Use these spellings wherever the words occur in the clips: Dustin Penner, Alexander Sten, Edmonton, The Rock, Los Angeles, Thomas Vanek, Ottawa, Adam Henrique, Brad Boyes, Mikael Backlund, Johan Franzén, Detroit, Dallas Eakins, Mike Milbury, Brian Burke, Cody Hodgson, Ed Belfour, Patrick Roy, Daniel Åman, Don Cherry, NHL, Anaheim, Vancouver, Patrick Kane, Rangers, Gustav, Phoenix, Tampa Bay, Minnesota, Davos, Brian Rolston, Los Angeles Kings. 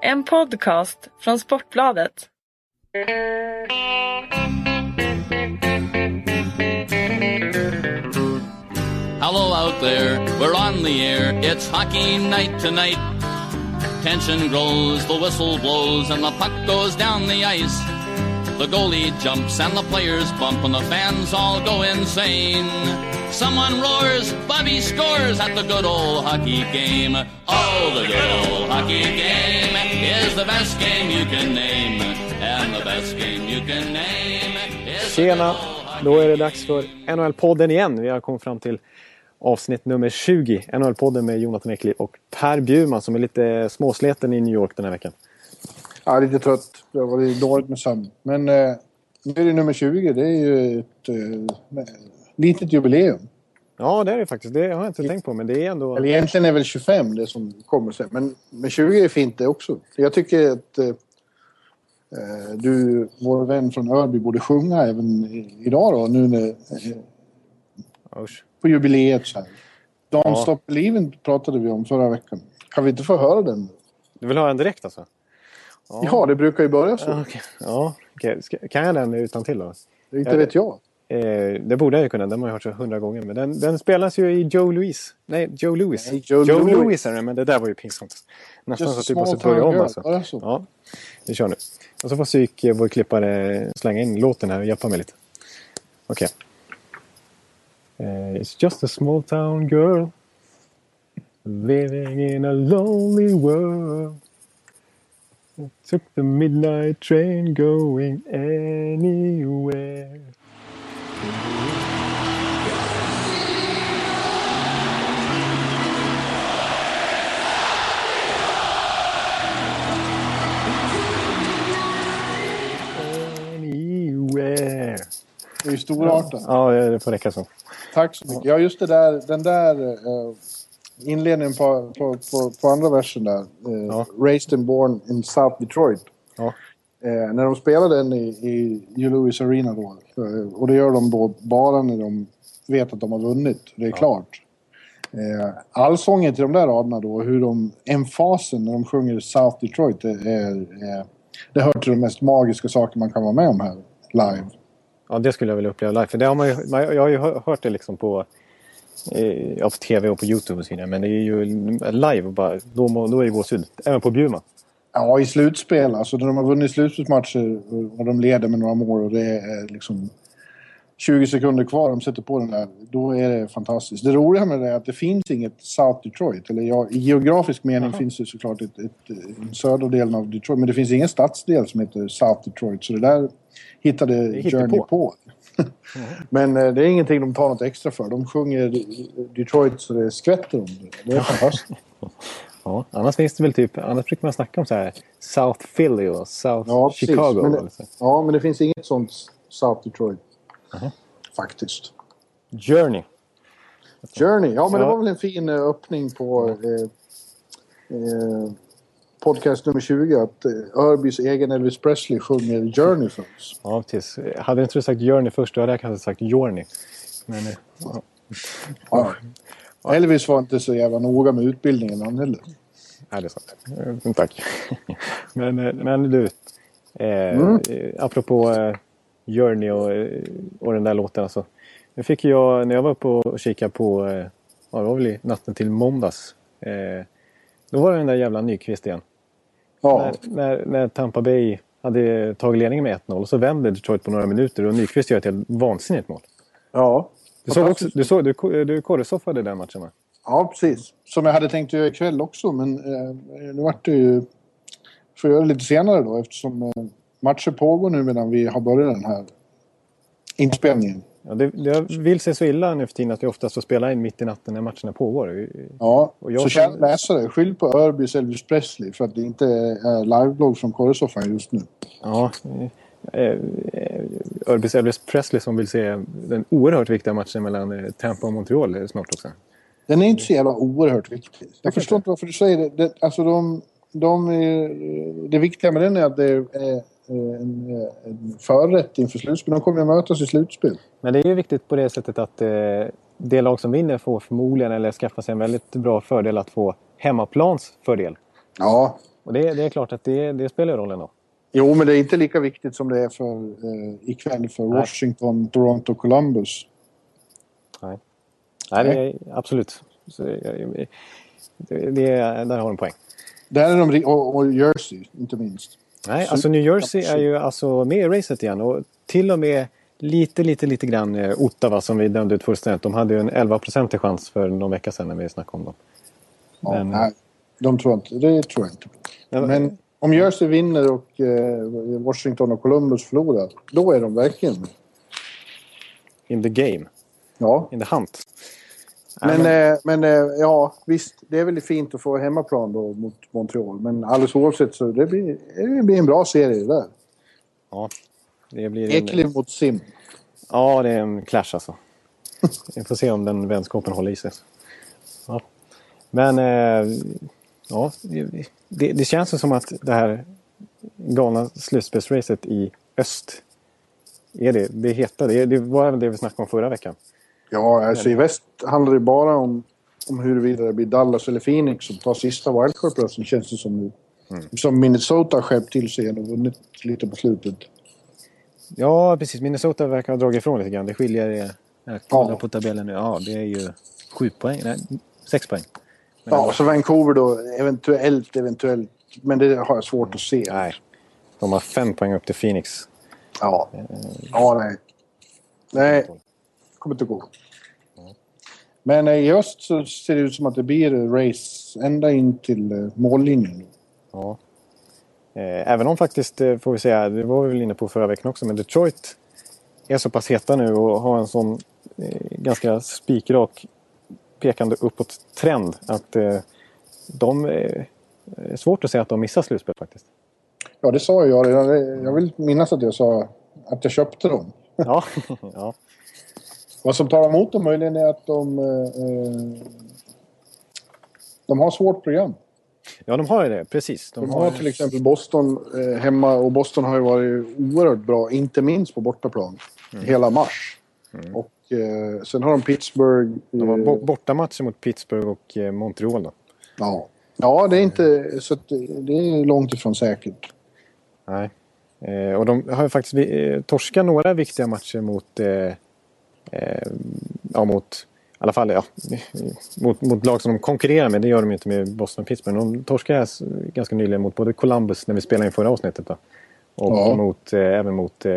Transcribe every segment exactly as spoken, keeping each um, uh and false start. En podcast från Sportbladet. Hello out there, we're on the air, it's hockey night tonight. Tension grows, the whistle blows and the puck goes down the ice. The goalie jumps and the players bump and the fans all go insane. Someone roars, Bobby scores at the good old hockey game. Oh, the good old hockey game is the best game you can name. And the best game you can name is... Tjena, då är det dags för N H L-podden igen. Vi har kommit fram till avsnitt nummer tjugo. N H L-podden med Jonathan Ekli och Per Bjurman som är lite småsleten i New York den här veckan. Ja, lite trött. Det var lite dåligt med sömn. Men eh, nu är det nummer tjugo. Det är ju ett eh, litet jubileum. Ja, det är det faktiskt. Det har jag inte tänkt på. Men det är ändå... Eller egentligen är väl tjugofem det som kommer sen. Men, men tjugo är fint det också. Jag tycker att eh, du, vår vän från Örby, borde sjunga även idag då. Nu när, eh, på jubileet så här. Don't ja. Stop Believin' pratade vi om förra veckan. Kan vi inte få höra den? Du vill ha en direkt alltså? Ja. ja, det brukar ju börja så. Okay. Ja, okay. Ska, kan jag den utan till då? Det inte jag, vet jag. Eh, det borde jag ju kunna, den har jag hört så hundra gånger. Men den, den spelas ju i Joe Louis. Nej, Joe Louis. Nej, Joe, Joe Louis. Louis är det, men det där var ju pinsamt. Nästan så att du måste börja om alltså. Det så. Ja, vi kör nu. Och så får Syk, vår klippare, slänga in låten här och hjälpa mig lite. Okej. Okay. Eh, it's just a small town girl living in a lonely world. I took the midnight train going anywhere. Anywhere. Det är ju storartat. Ja, det får räcka så. Tack så mycket. Ja, just det där, den där... Uh... inledningen på, på, på, på andra versen där. Eh, ja. Raised and born in South Detroit. Ja. Eh, när de spelade den i, i Joe Louis Arena då. Eh, och det gör de då bara när de vet att de har vunnit. Det är ja. klart. Eh, allsången till de där raderna då. Hur de, emfasen när de sjunger South Detroit. Det, är, eh, det hör till de mest magiska saker man kan vara med om här. Live. Ja, det skulle jag vilja uppleva live. För det har man ju, jag har ju hört det liksom på... av tv och på YouTube och sådär, men det är ju live bara, då, då är det gåshud, även på Bjurman. Ja, i slutspel, alltså när de har vunnit slutspelsmatcher och de leder med några mål och det är liksom tjugo sekunder kvar de sätter på den där, då är det fantastiskt. Det roliga med det är att det finns inget South Detroit, eller ja, i geografisk mening Aha. finns det såklart ett, ett, en södra delen av Detroit, men det finns ingen stadsdel som heter South Detroit, så det där hittade Journey på. på. Men eh, det är ingenting de tar något extra för. De sjunger Detroit så det skvätter om det. Det är fantastiskt. Ja, annars finns det väl typ... Annars brukar man snacka om så här South Philly och South ja, Chicago. Men det, ja, men det finns inget sånt South Detroit. Uh-huh. Faktiskt. Journey. Journey, ja men ja. det var väl en fin öppning på... Eh, eh, podcast nummer tjugo, att Örbys egen Elvis Presley sjunger Journey för oss. Ja, precis. Hade inte du sagt Journey först, då hade jag kanske sagt Journey. Men, ja. Ja. Ja. Elvis var inte så jävla noga med utbildningen han heller. Nej, det är sant. Tack. men, men du, eh, mm. apropå eh, Journey och, och den där låten, alltså. Nu fick jag, när jag var uppe och kikade på, eh, ja, det var väl natten till måndags, eh, då var det den där jävla Nyqvist igen. Ja. När, när, när Tampa Bay hade tagit ledningen med ett noll och så vände Detroit på några minuter och Nyqvist gör ett helt vansinnigt mål. Ja. Du såg också, du såg, du, du korresoffade den matchen va? Ja, precis. Som jag hade tänkt göra ikväll också, men eh, nu vart det ju för göra lite senare då, eftersom eh, matchen pågår nu medan vi har börjat den här inspelningen. Ja, det, det vill sig så illa nu för tiden att vi oftast får spela in mitt i natten när matcherna pågår. Ja, och jag så känner kan... läsare. Skyll på Örbys Elvis Presley för att det inte är liveblogg från Korresoffan just nu. Ja, Örbys Elvis Presley som vill se den oerhört viktiga matchen mellan Tampa och Montreal snart också. Den är inte så jävla oerhört viktig. Jag förstår inte varför du säger det. det alltså de, de är, det viktiga med den är att det är en, en förrätt inför slutspel. De kommer att mötas i slutspel. Men det är ju viktigt på det sättet att eh, det lag som vinner får förmodligen eller skaffar sig en väldigt bra fördel att få hemmaplans fördel. Ja. Och det, det är klart att det, det spelar rollen då. Jo, men det är inte lika viktigt som det är för, eh, ikväll för Nej. Washington, Toronto, Columbus. Nej, Nej, Nej. Det är, absolut. Så, det, det, där har en poäng. Där är de, och, och Jersey, inte minst. Nej, så, alltså New Jersey absolut. Är ju alltså med i racet igen. Och till och med lite, lite, lite grann eh, Ottawa som vi dömde ut fullständigt. De hade ju en elva procent chans för någon vecka sedan när vi snackade om dem. Ja, men, nej, de tror inte. Det tror jag inte. Men, men om Jersey vinner och eh, Washington och Columbus förlorar, då är de verkligen in the game. Ja. In the hunt. Men, men, eh, men eh, ja, visst, det är väldigt fint att få hemmaplan då mot Montreal. Men alldeles oavsett så det blir, det blir en bra serie där. Ja. Det blir Ekliv en, mot Sim. Ja, det är en clash alltså. Vi får se om den vänskapen håller i sig. Ja. Men eh, ja, det, det känns som att det här galna slutspelsracet i öst är det, det heta. Det, det var även det vi snackade om förra veckan. Ja, alltså i väst handlar det bara om, om huruvida det blir Dallas eller Phoenix som tar sista wildcard-platsen, känns det som nu. Mm. Som Minnesota skämt till sig och vunnit lite på slutet. Ja, precis. Minnesota verkar ha dragit ifrån lite grann. Det skiljer det. Jag kollar på tabellen nu. Ja, det är ju sju poäng. Nej, sex poäng. Men ja, ändå. Så Vancouver då, eventuellt, eventuellt. Men det har jag svårt att se. Nej, de har fem poäng upp till Phoenix. Ja, ja nej. Nej, det kommer inte gå. Men i öst så ser det ut som att det blir race ända in till mållinjen. Ja. Även om faktiskt, får vi säga, det var vi väl inne på förra veckan också, men Detroit är så pass heta nu och har en sån eh, ganska spikrak pekande uppåt trend att eh, de eh, är svårt att säga att de missar slutspel faktiskt. Ja, det sa jag. Jag, jag vill minnas att jag sa att jag köpte dem. Ja, ja. Vad som tar emot dem möjligen är att de eh, de har svårt program. Ja, de har ju det, precis. De, de har, har till exempel Boston eh, hemma, och Boston har ju varit oerhört bra, inte minst på bortaplan, mm. hela mars. Mm. Och eh, sen har de Pittsburgh. Eh, de har bortamatcher mot Pittsburgh och eh, Montreal då. Ja, ja det är inte, så att, det är långt ifrån säkert. Nej, eh, och de har ju faktiskt eh, torskat några viktiga matcher mot, eh, eh, ja mot... I alla fall, ja. Mot, mot lag som de konkurrerar med. Det gör de ju inte med Boston och Pittsburgh. De torskade ganska nyligen mot både Columbus när vi spelade in förra avsnittet. Då. Och ja. mot, eh, även mot eh,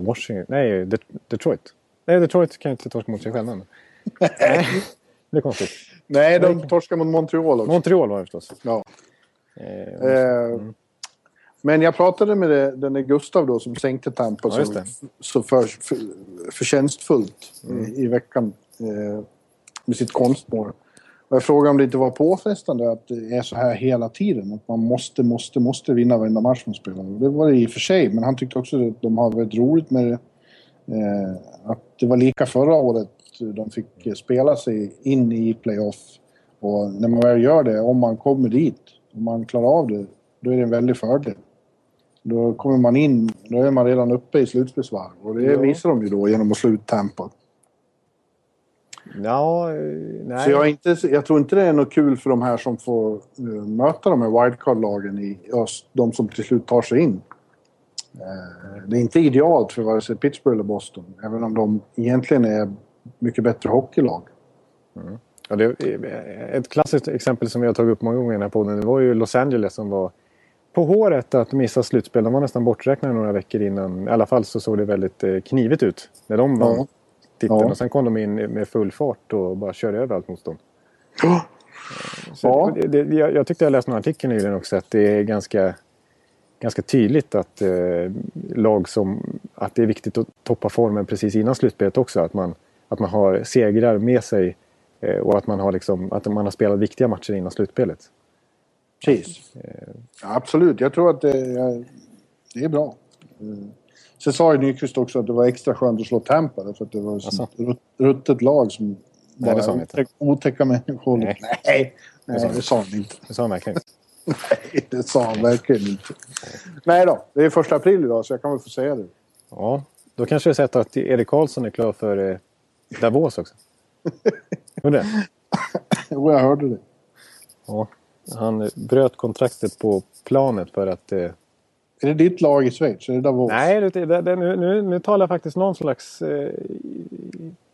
Washington. Nej, Det- Detroit. Nej, Detroit kan ju inte torska mot sig själva. Nej. Det är konstigt. Nej, de torskade mot Montreal också. Montreal var det förstås. Ja. Eh, och, mm. Men jag pratade med det, den där Gustav då som sänkte Tampa ja, så, så för, för, förtjänstfullt mm. i, i veckan. Eh, med sitt konstmål. Och jag frågade om det inte var påfrestande att det är så här hela tiden. Att man måste, måste, måste vinna varenda match man spelar. Det var det i och för sig. Men han tyckte också att de har varit roligt med det. Eh, att det var lika förra året. De fick spela sig in i playoff. Och när man väl gör det, om man kommer dit, om man klarar av det, då är det en väldig fördel. Då kommer man in, då är man redan uppe i slutspelsvarv. Och det ja. visar de ju då genom att slå ut Tampa. No, nej. Så jag, är inte, jag tror inte det är något kul för de här som får uh, möta de här wildcard-lagen i öst, de som till slut tar sig in. Uh, det är inte idealt för vare sig Pittsburgh eller Boston, även om de egentligen är mycket bättre hockeylag. Mm. Ja, det, ett klassiskt exempel som jag har tagit upp många gånger i den här podden, det var ju Los Angeles som var på håret att missa slutspel. De var nästan borträknade några veckor innan. I alla fall så såg det väldigt knivigt ut när de var. Mm. Ja. Och sen kom de in med full fart och bara körde över allt motstånd. Oh. Ja. Det, det, jag, jag tyckte jag läste någon artikel nyligen också att det är ganska, ganska tydligt att eh, lag som att det är viktigt att toppa formen precis innan slutspelet också, att man att man har segrar med sig eh, och att man har liksom att man har spelat viktiga matcher innan slutspelet. Precis. Eh. Ja, absolut. Jag tror att det är, det är bra. Mm. Sen sa ju Nyqvist också att det var extra skönt att slå Tampa för att det var ett ruttet lag som nej, bara otäck, otäcka människor. Nej, nej, nej det, det sa han inte. Det sa han verkligen inte. Nej, det sa han verkligen inte. Nej då, det är första april idag så jag kan väl få säga det. Ja, då kanske jag sett att Erik Karlsson är klar för eh, Davos också. Hörde det? Jo, jag hörde det. Ja, Han bröt kontraktet på planet för att... Eh... Är det ditt lag i Schweiz? Är det Davos? Nej, det, det, det, nu, nu, nu talar jag faktiskt någon slags eh,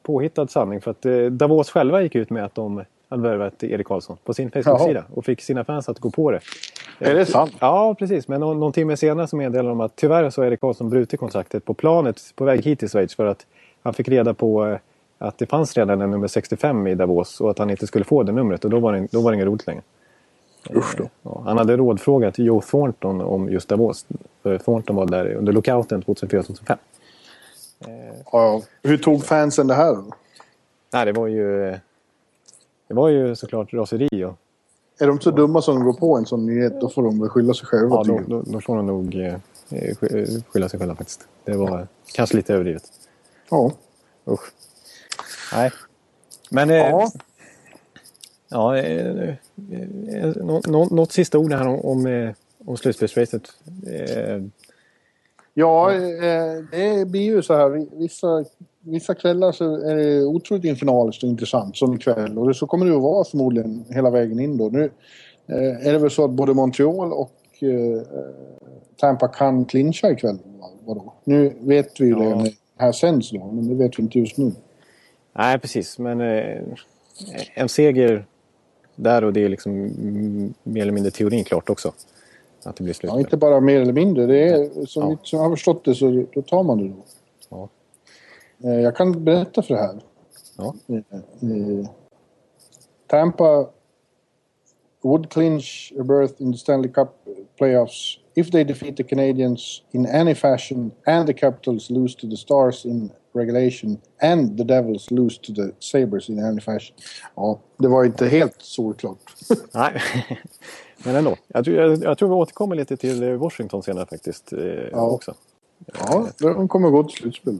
påhittad sanning. För att eh, Davos själva gick ut med att de hade värvat Erik Karlsson på sin Facebook-sida. Jaha. Och fick sina fans att gå på det. Är det sant? Ja, precis. Men någon, någon timme senare så meddelade de att tyvärr så har Erik Karlsson brutit kontraktet på planet på väg hit till Schweiz. För att han fick reda på... Eh, att det fanns redan en nummer sextiofem i Davos och att han inte skulle få det numret, och då var det, då var det inget roligt längre. Usch då. Ja, han hade rådfrågat Joe Thornton om just Davos. Thornton var där under lockouten tjugohundrafyra tjugohundrafem. Ja, hur tog fansen det här då? Nej, det var ju det var ju såklart raseri. Och, är de så och, dumma som går på en sån nyhet, då får de väl skylla sig själva. Ja, då, då, då får de nog skylla sig själva faktiskt. Det var kanske lite överdrivet. Ja. Usch. Nej, men ja. Eh, ja, eh, nå, nå, något sista ord här om, om, om slutspelsracet. Eh, ja, eh, det blir ju så här, vissa, vissa kvällar så är det otroligt infernaliskt och intressant som kväll, och så kommer det att vara förmodligen hela vägen in då. Nu eh, är det väl så att både Montreal och eh, Tampa kan clincha ikväll, vadå? Nu vet vi ju ja. det här sänds då, men det vet vi inte just nu. Nej, precis. Men eh, en seger där, och det är liksom m- mer eller mindre teorin klart också. Att det blir slut. Ja, inte bara mer eller mindre. Det är, som, ja. som jag har förstått det så då tar man det då. Ja. Eh, jag kan berätta för det här. Ja. Eh, eh, Tampa would clinch a berth in the Stanley Cup playoffs if they defeat the Canadiens in any fashion and the Capitals lose to the Stars in regulation and the Devils lose to the Sabres in any fashion. Ja, det var inte helt solklart. Nej, men ändå. Jag tror, jag, jag tror vi återkommer lite till Washington senare faktiskt. Eh, ja. Också. Ja, de kommer gå till slutspel.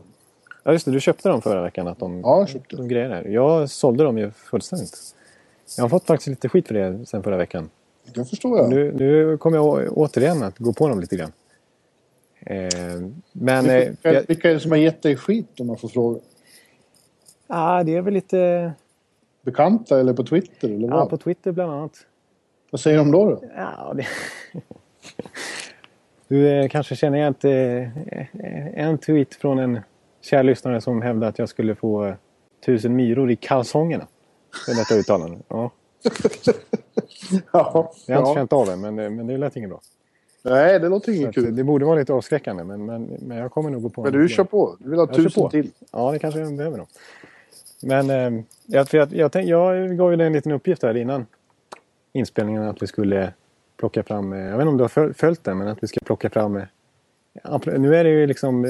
Ja, just det. Du köpte dem förra veckan. Att de, ja, jag köpte. De grejer här. Jag sålde dem ju fullständigt. Jag har fått faktiskt lite skit för det sen förra veckan. Det förstår jag. Nu, nu kommer jag återigen att gå på dem lite grann. Eh, men, vilka, eh, vilka är det som har gett dig skit om man får fråga? Ja, ah, det är väl lite... Bekanta eller på Twitter? Eller ja, vad? På Twitter bland annat. Vad säger de då? då? Ja, det... du eh, kanske känner jag inte eh, en tweet från en kär lyssnare som hävdade att jag skulle få eh, tusen myror i kalsongerna. Det är detta uttalande. Ja. ja, jag har inte ja. känt av det, men, men det lät inget bra. Nej, det låter inget kul. Det borde vara lite avskräckande, men, men, men jag kommer nog gå på. Men du kör på. Du vill ha jag tusen till. Ja, det kanske jag behöver då. Men eh, jag, för jag, jag, tänk, jag gav ju dig en liten uppgift här innan inspelningen att vi skulle plocka fram, jag vet inte om du har följt den, men att vi ska plocka fram, nu är det ju liksom,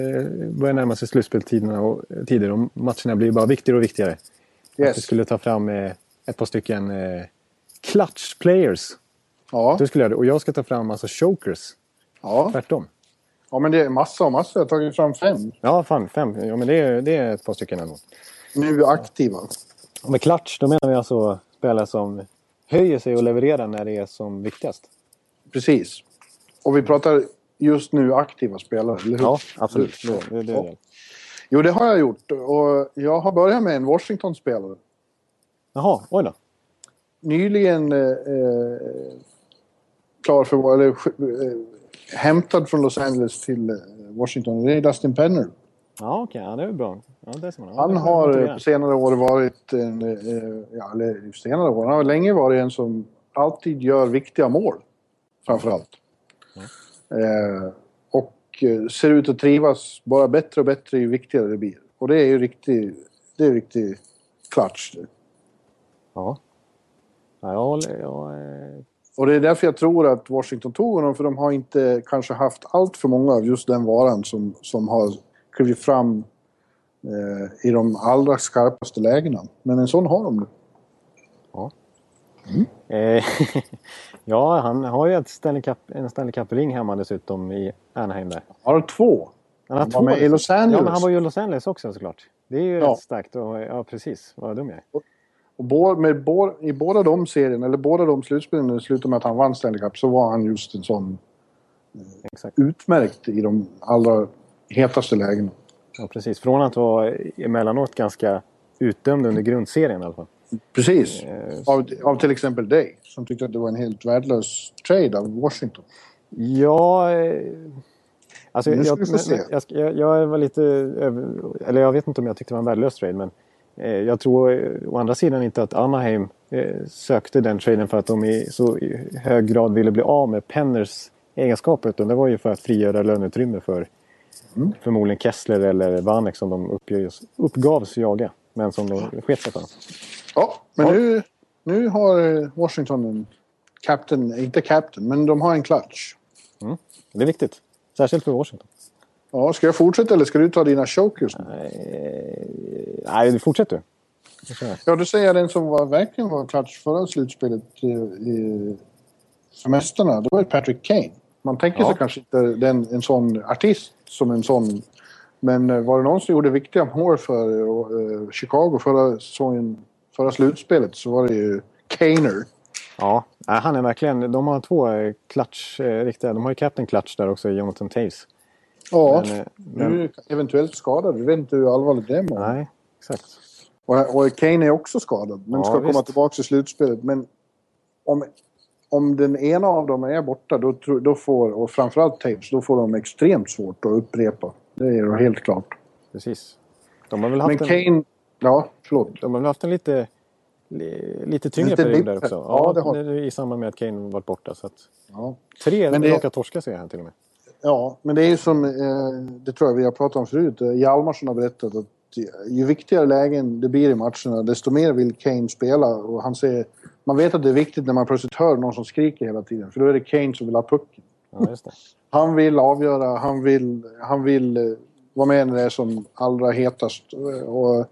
börjar närma sig slutspeltiderna och tider och matcherna blir bara viktigare och viktigare. Yes. Att vi skulle ta fram ett par stycken clutch players. Ja. Du skulle göra det. Och jag ska ta fram alltså chokers. Ja. Tvärtom. Ja, men det är massa och massa. Jag har tagit fram fem. Ja, fan, fem. Ja, men det är, det är ett par stycken ändå. Nu aktiva. Ja. Med clutch, då menar vi alltså spelare som höjer sig och levererar när det är som viktigast. Precis. Och vi pratar just nu aktiva spelare, eller hur? Ja, absolut. Ja. Det, det, det. Jo, det har jag gjort. Och jag har börjat med en Washington-spelare. Jaha, oj då. Nyligen... Eh, klar för eller, eh, hämtad från Los Angeles till eh, Washington. Det är Dustin Penner. Ja, okej. Okay. Ja, det är bra. Ja, det är som han han har på senare år varit en, eh, ja, eller senare år. Han har länge varit en som alltid gör viktiga mål. Framförallt. Mm. Eh, och eh, ser ut att trivas bara bättre och bättre ju viktigare det blir. Och det är ju riktigt, det är riktigt klatsch. Ja. Ja, jag håller... Jag, eh... Och det är därför jag tror att Washington tog honom, för de har inte kanske haft allt för många av just den varan som, som har klivit fram eh, i de allra skarpaste lägena. Men en sån har de nu. Ja. Mm. Eh, ja, han har ju ett Stanley Cup, en Stanley Cup-ring hemma dessutom i Anaheim där. Han har två. Han har han två. Var med i Los Angeles. Ja, men han var ju i Los Angeles också såklart. Det är ju ja. rätt starkt. Och, ja, precis. Vad dum jag är. Och bo, med bo, i båda de serierna, eller båda de slutspelen, slutar med att han vann Stanley Cup, så var han just en sån Exakt. utmärkt i de allra hetaste lägena. Ja, precis. Från att vara emellanåt ganska utdömd under grundserien i alla fall. Precis. Yes. Av, av till exempel dig som tyckte att det var en helt värdelös trade av Washington. Ja, alltså jag, jag, jag, jag var lite, eller jag vet inte om jag tyckte det var en värdelös trade, men eh, jag tror å andra sidan inte att Anaheim eh, sökte den traden för att de i så i hög grad ville bli av med Penners egenskaper, utan det var ju för att frigöra löneutrymme för mm. förmodligen Kessler eller Vanek som de uppgavs, uppgavs jaga, men som de sket sig för. Ja, men ja. Nu, nu har Washington en captain, inte captain, men de har en clutch. Mm. Det är viktigt. Särskilt för Washington. Ja, ska jag fortsätta eller ska du ta dina chokers? Nej, nej, du fortsätter. Ja, du säger den som var, verkligen var clutch förra slutspelet i, i semesterna. Det var ju Patrick Kane. Man tänker ja. sig kanske inte den, en sån artist som en sån... Men var det någon som gjorde viktiga mål för uh, Chicago förra säsongen, förra slutspelet, så var det ju Kaner. Ja, han är verkligen... De har två clutch riktiga. De har ju Captain Clutch där också, Jonathan Taves. Ja, men, men... nu eventuellt skadad. Du vet inte hur allvarligt det är. Nej, exakt. Och, och Kane är också skadad, men ja, ska visst. komma tillbaka till slutspelet. Men om, om den ena av dem är borta, då, då får, och framförallt Taves, då får de extremt svårt att upprepa. Det är ju helt klart. Precis. De har väl haft men Kane... En... Ja, förlåt. De har väl haft en lite... lite tyngre period där också. Ja, ja, det har... i samband med att Kane var borta. Så att... ja. Tre men det... raka torska ser han till och med. Ja, men det är ju som, eh, det tror jag vi har pratat om förut, Hjalmarsson har berättat att ju viktigare lägen det blir i matcherna, desto mer vill Kane spela. Och han säger, man vet att det är viktigt när man plötsligt hör någon som skriker hela tiden, för då är det Kane som vill ha pucken. Ja, just det. Han vill avgöra, han vill, han vill vara med när det är som allra hetast, och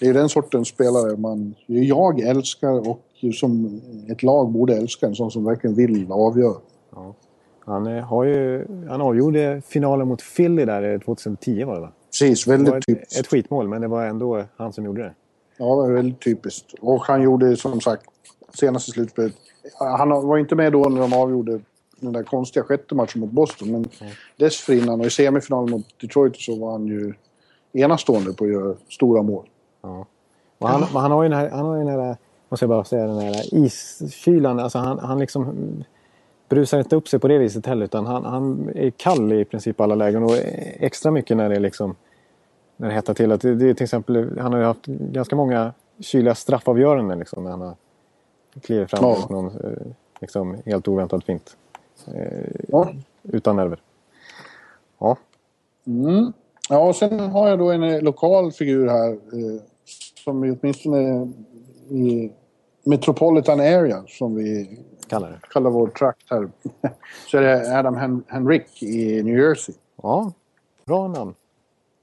det är den sortens spelare man, jag älskar, och som ett lag borde älska, en sån som verkligen vill avgöra. Ja. Han har ju, han avgjorde finalen mot Philly där tjugohundratio var det va? Precis, väldigt det typiskt. Ett, ett skitmål, men det var ändå han som gjorde det. Ja, det var väldigt typiskt. Och han gjorde som sagt senaste slutspelet. Han var inte med då när de avgjorde den där konstiga sjätte matchen mot Boston, men mm. dessförinnan och i semifinalen mot Detroit så var han ju enastående på att göra stora mål. Ja. Och han, mm. han har ju den här, han har ju den här, måste jag bara säga, den här iskylan, alltså han, han liksom brusar inte upp sig på det viset heller, utan han, han är kall i princip alla lägen, och extra mycket när det liksom när det hettar till. Att det, det är till exempel, han har ju haft ganska många kyliga straffavgöranden liksom, när han har klivit fram ja. någon liksom helt oväntat fint. Ja. Utan nerver. Ja. Mm. Ja, och sen har jag då en lokal figur här eh, som åtminstone i Metropolitan Area, som vi kallar, det. kallar vår trakt här. Så är det Adam Hen- Henrik i New Jersey. Ja, bra namn.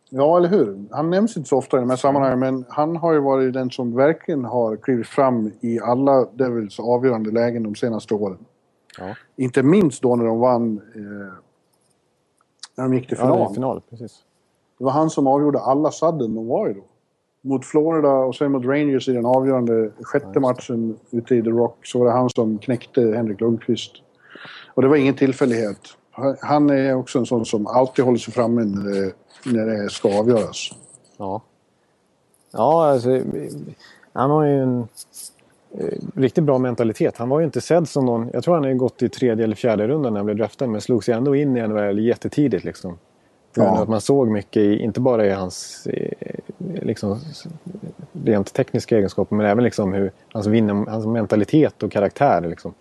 Ja, eller hur? Han nämns inte så ofta i de här sammanhangen, men han har ju varit den som verkligen har klivit fram i alla Devils avgörande lägen de senaste åren. Ja. Inte minst då när de vann eh, när de gick till final. Ja, det, final precis. Det var han som avgjorde alla sudden de var i då. Mot Florida och sen mot Rangers i den avgörande sjätte ja, matchen ute i The Rock, så var det han som knäckte Henrik Lundqvist. Och det var ingen tillfällighet. Han är också en sån som alltid håller sig framme när det, när det ska avgöras. Ja. Ja, alltså han har ju en riktigt bra mentalitet. Han var ju inte sedd som någon... Jag tror han har gått i tredje eller fjärde rundan när han blev draftad, men slog sig ändå in i N H L jättetidigt liksom. Ja. Att man såg mycket, i, inte bara i hans liksom rent tekniska egenskaper, men även liksom hur hans, vinner, hans mentalitet och karaktär liksom.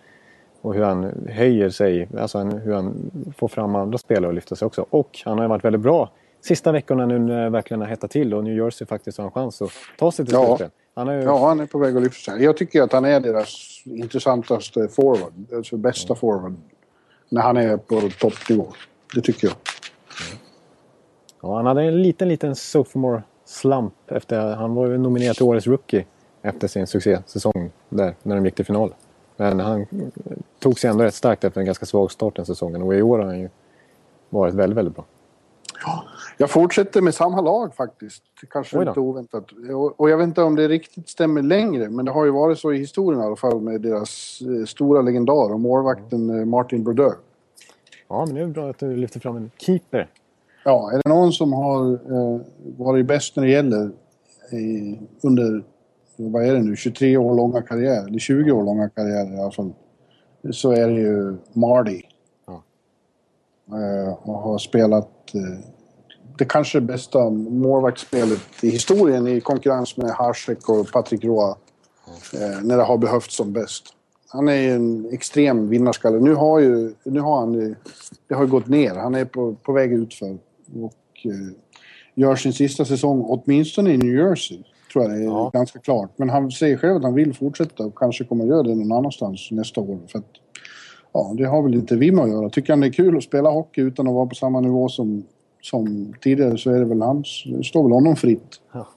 Och hur han höjer sig, alltså hur han får fram andra spelare och lyfter sig också. Och han har ju varit väldigt bra sista veckorna nu när det verkligen har hettat till, och New Jersey faktiskt har en chans att ta sig till slutet. Ja. Han är ju... Ja, han är på väg att lyfta sig. Jag tycker att han är deras intressantaste forward, alltså bästa mm. forward, när han är på toppnivå. Det tycker jag. Mm. Ja, han hade en liten, liten sophomore slump efter, han var ju nominerad till årets rookie efter sin succésäsong där, när de gick till final. Men han tog sig ändå rätt starkt efter en ganska svag start den säsongen, och i år har han ju varit väldigt, väldigt bra. Ja, jag fortsätter med samma lag faktiskt, kanske inte oväntat. Och jag vet inte om det riktigt stämmer längre, men det har ju varit så i historien i alla fall med deras stora legendar och målvakten Martin Brodeur. Ja, men det är bra att du lyfter fram en keeper. Ja, är det någon som har eh, varit bäst när det gäller eh, under vad är det nu, tjugotre år långa karriär, eller tjugo år långa karriär i alla fall, så är det ju Marty. Ja. Uh, och har spelat uh, det kanske bästa målvaktsspelet i historien i konkurrens med Hasek och Patrick Roy, ja. uh, när det har behövts som bäst. Han är ju en extrem vinnarskalle. Nu har, ju, nu har han ju, det har ju gått ner. Han är på, på väg utför och uh, gör sin sista säsong åtminstone i New Jersey. Tror jag det är ja. ganska klart. Men han säger själv att han vill fortsätta och kanske kommer att göra det någon annanstans nästa år. För att, ja, det har väl inte vi med att göra. Tycker han det är kul att spela hockey utan att vara på samma nivå som, som tidigare, så är det väl hans, det står väl honom fritt. Ja,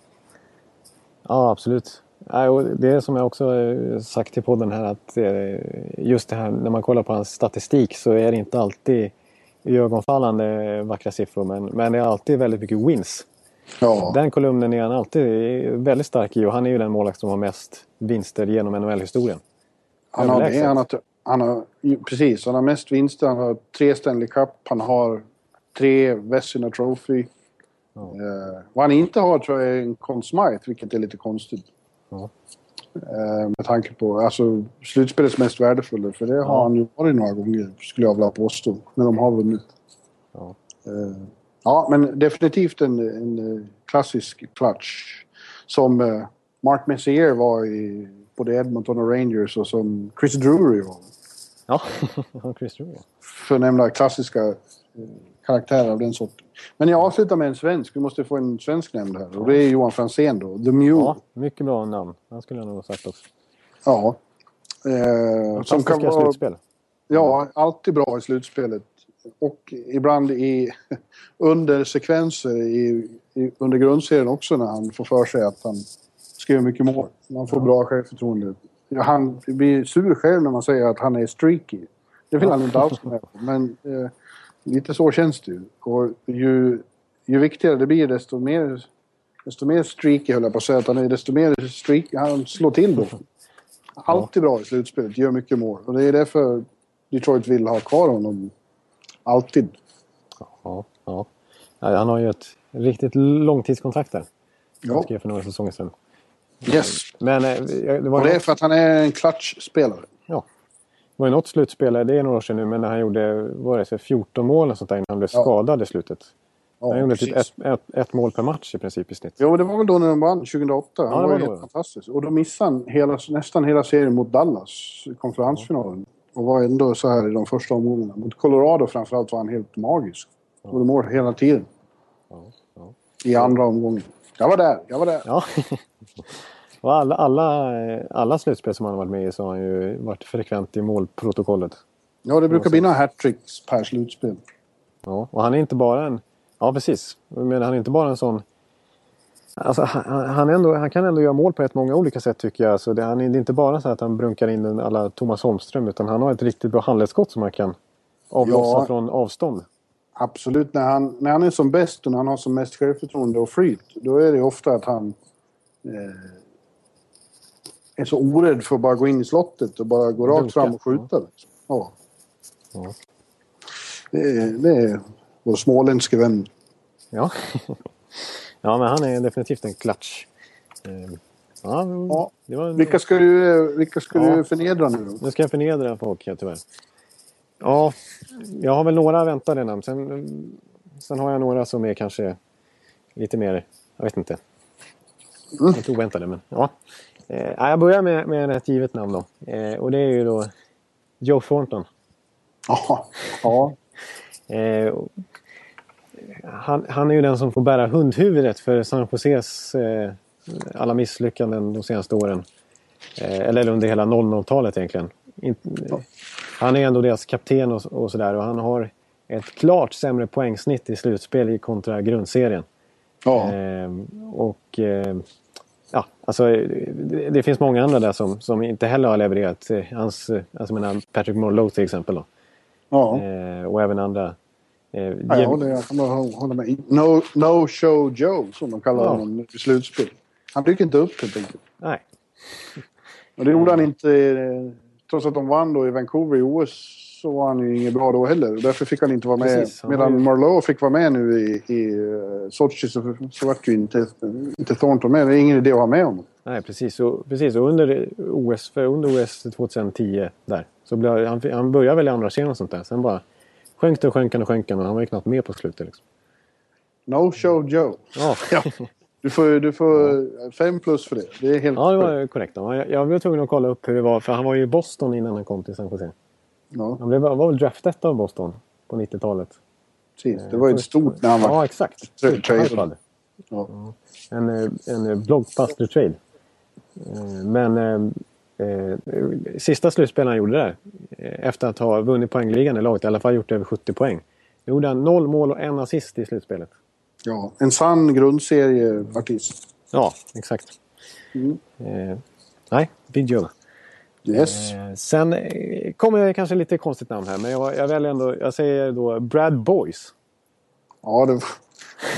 ja absolut. Det är som jag också sagt till podden här, att just det här när man kollar på hans statistik så är det inte alltid ögonfallande vackra siffror, men, men det är alltid väldigt mycket wins. Ja. Den kolumnen är han alltid väldigt stark i, och han är ju den målvakt som har mest vinster genom N H L-historien. Han har, det, han har, han har, precis, han har mest vinster, han har tre Stanley Cup, han har tre Vezina Trophy. Ja. Eh, vad han inte har tror jag är en Conn Smythe, vilket är lite konstigt. Ja. Eh, med tanke på alltså, slutspelets mest värdefulla, för det ja. har han ju varit några gånger, skulle jag vilja påstå, när de har vunnit. Ja. Eh, Ja, men definitivt en, en klassisk klatsch som uh, Mark Messier var i både Edmonton och Rangers, och som Chris Drury var. Ja, Chris Drury. Förnämliga klassiska uh, karaktärer av den sorten. Men jag avslutar med en svensk. Vi måste få en svensk nämnd här. Och det är Johan Franzén då, The Mule. Ja, mycket bra namn. Han skulle jag nog ha sagt också. Ja. Uh, som kan vara, slutspel. Ja, alltid bra i slutspelet. Och ibland i undersekvenser i, i, under grundserien också, när han får för sig att han ska göra mycket mål. Man får bra självförtroende. Han blir sur själv när man säger att han är streaky. Det vill han inte alls med. Men eh, lite så känns det ju. Och ju, ju viktigare det blir, desto mer, desto mer streaky höll jag på att säga att han är. Desto mer streaky han slår till då. Alltid bra i slutspelet, gör mycket mål. Och det är därför Detroit vill ha kvar honom. Alltid. Ja, ja. Han har ju ett riktigt långtidskontrakt där. Ja. Han skrev för några säsonger sedan. Yes. Men, det var och det är för att han är en klatschspelare. Ja. Det var ju något slutspelare, det är några år sedan nu, men när han gjorde var det, fjorton mål eller sånt där, när han blev ja. skadad i slutet. Ja, han gjorde precis. typ ett, ett, ett mål per match i princip i snitt. Jo, det var väl då när de vann tjugohundraåtta. Han ja, det var, var helt fantastisk. Och då missade han hela, nästan hela serien mot Dallas i konferensfinalen. Ja. Och var ändå så här i de första omgångarna. Mot Colorado framförallt var han helt magisk. Och de mål hela tiden. Ja, ja. I andra omgången. Jag var där, jag var där. Ja. Och alla, alla, alla slutspel som han har varit med i så har han ju varit frekvent i målprotokollet. Ja, det brukar bli några hattricks per slutspel. Ja, och han är inte bara en... Ja, precis. Men han är inte bara en sån... Alltså, han, han, ändå, han kan ändå göra mål på rätt många olika sätt tycker jag. Så det, han, det är inte bara så att han brunkar in alla Thomas Holmström, utan han har ett riktigt bra handledsskott som han kan avlossa ja, från avstånd. Absolut, när han, när han är som bäst och när han har som mest självförtroende och flyt, då är det ofta att han eh, är så orädd för att bara gå in i slottet och bara gå rakt fram och skjuta. Ja. Liksom. Ja. Ja. Det, det är vår småländske vän. Ja. Ja, men han är definitivt en klatsch. Ja, ja. Det var en... Vilka ska du, vilka ska ja. du förnedra nu då? Nu ska jag förnedra på hockey, tyvärr. Ja, jag har väl några väntade namn. Sen, sen har jag några som är kanske lite mer, jag vet inte. Mm. Inte oväntade, men ja. Jag börjar med, med ett givet namn då. Och det är ju då Joe Thornton. Ja, ja. Han, han är ju den som får bära hundhuvudet för San Joses eh, alla misslyckanden de senaste åren. Eh, eller under hela noll noll-talet egentligen. In, eh, han är ändå deras kapten och, och sådär. Och han har ett klart sämre poängsnitt i slutspel kontra grundserien. Ja. Eh, och eh, ja, alltså, det, det finns många andra där som, som inte heller har levererat. Hans, alltså, menar Patrick Marleau till exempel. Då. Ja. Eh, och även andra... Eh, ja, jag, håller, jag kan hålla med. No, no show Joe som de kallar ja. honom i slutspel. Han dyker inte upp helt enkelt. Nej. Och det gjorde han inte, trots att de vann då i Vancouver i O S så var han ju inget bra då heller. Därför fick han inte vara med. Precis, medan ju... Marleau fick vara med nu i, i Sochi så, så var det ju inte, inte Thornton med. Det är ingen idé att ha med honom. Nej, precis. Och, precis. Och under O S, för under O S tjugohundratio där, så blev, han, han började väl i andra serien och sånt där. Sen bara skänkte och skänkade och skänkade. Han var ju knappt med på slutet liksom. No show Joe. Ja. ja. Du får, du får ja. fem plus för det. Det är helt ja, det var korrekt. Jag, jag var tvungen att kolla upp hur det var. För han var ju i Boston innan han kom till San Jose. Ja. Han blev, var väl draftet av Boston på nittiotalet. Precis, det var ju ett stort när han var... Ja, exakt. Trade. Ja. En, en blockbuster-trade. Men eh, sista slutspelen han gjorde där, efter att ha vunnit poängligan i laget, i alla fall gjort över sjuttio poäng, då gjorde han noll mål och en assist i slutspelet. Ja, en sann grundserieartist. Ja, exakt. Mm. Eh, nej, video. Yes. Eh, sen eh, kommer kanske lite konstigt namn här, men jag, jag väljer ändå, jag säger då Brad Boyes. Ja, det,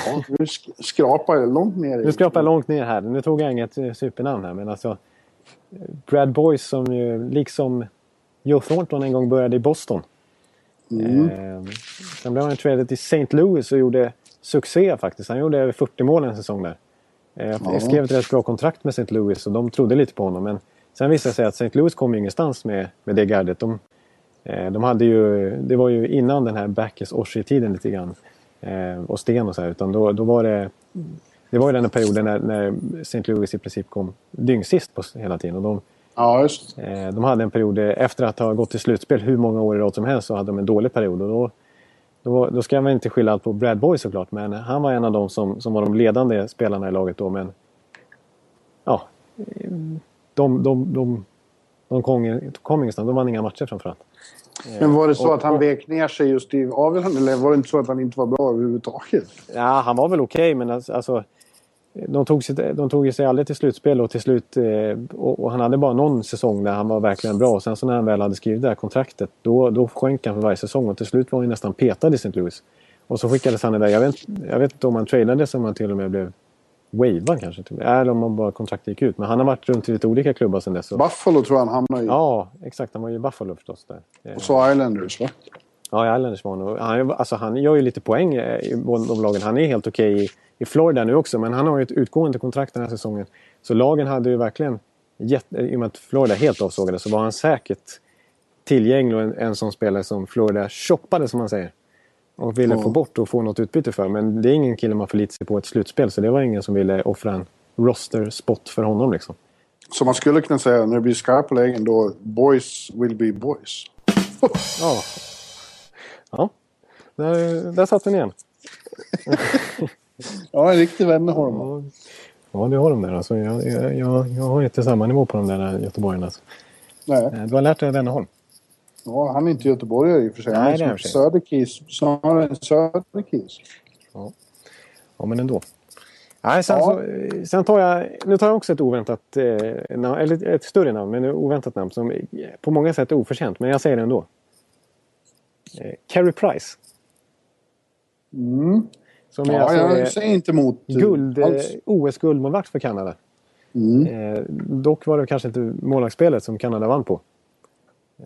ja nu sk- skrapar jag långt ner. Nu skrapar jag långt ner här. Nu tog jag inget supernamn här, men alltså Brad Boyes som ju liksom Joe Thornton en gång började i Boston. Mm. Eh, sen blev han traded till Saint Louis och gjorde succé faktiskt. Han gjorde över fyrtio mål en säsong där. Eh, ja. Jag skrev ett rätt bra kontrakt med Saint Louis och de trodde lite på honom, men sen visade det sig att Saint Louis kom ju ingenstans med, med det gardet. De, de hade ju, det var ju innan den här Backes-Orsi-tiden lite grann. Och Sten och så här. Utan då, då var det, det var ju den här perioden när, när Saint Louis i princip kom dyngsist på hela tiden. Och de, ja, just. De hade en period efter att ha gått till slutspel hur många år i rad som helst, så hade de en dålig period. Och då, då, då ska man inte skilja allt på Brad Boy såklart. Men han var en av de som, som var de ledande spelarna i laget då. Men ja... De, de, de, de kom, kom ingenstans, de vann inga matcher framförallt. Men var det så och, att han vek ner sig just i avgörande, eller var det inte så att han inte var bra överhuvudtaget? Ja, han var väl okej, men alltså de tog, sitt, de tog sig aldrig till slutspel och till slut, och, och han hade bara någon säsong där han var verkligen bra, och sen så när han väl hade skrivit det här kontraktet då, då skänk han för varje säsong, och till slut var han nästan petad i Saint Louis. Och så skickades han det där, jag vet, jag vet inte om han trailade som han till och med blev Waveban kanske, eller om man bara kontraktet gick ut. Men han har varit runt i lite olika klubbar sen dess. Buffalo tror jag han hamnade i. Ja, exakt. Han var ju i Buffalo förstås där. Och så Islanders, va? Ja, Islanders var han. Han, alltså, han gör ju lite poäng i båda de lagen. Han är helt okej okay i, i Florida nu också, men han har ju ett utgående kontrakt den här säsongen. Så lagen hade ju verkligen, jätte, i och med att Florida helt avsågade, så var han säkert tillgänglig och en, en sån spelare som Florida shoppade, som man säger. Och ville oh. få bort och få något utbyte för. Men det är ingen kille man förlitar sig på ett slutspel. Så det var ingen som ville offra en roster-spot för honom liksom. Så man skulle kunna säga, när det blir skarpa lägen då, boys will be boys. Ja. Ja. Där, där satt den igen. Ja, en riktig vän har de. Ja, det har de där. Alltså, jag, jag, jag har inte samma nivå på de där göteborgarna. Alltså. Nej. Du har lärt dig av Wennerholm. Ja, han är inte göteborgare i och för sig. Nej, han är Söderkis. Snarare en Söderkis. Ja. Ja, men ändå. Nej, sen, ja. så, sen tar jag... Nu tar jag också ett oväntat... Eh, namn, eller ett större namn, men ett oväntat namn som på många sätt är oförtjänt. Men jag säger det ändå. Eh, Carey Price. Mm. Som ja, är alltså, jag eh, säger inte emot. Guld, eh, O S-guldmålvakt för Kanada. Mm. Eh, dock var det kanske inte målvaktsspelet som Kanada vann på.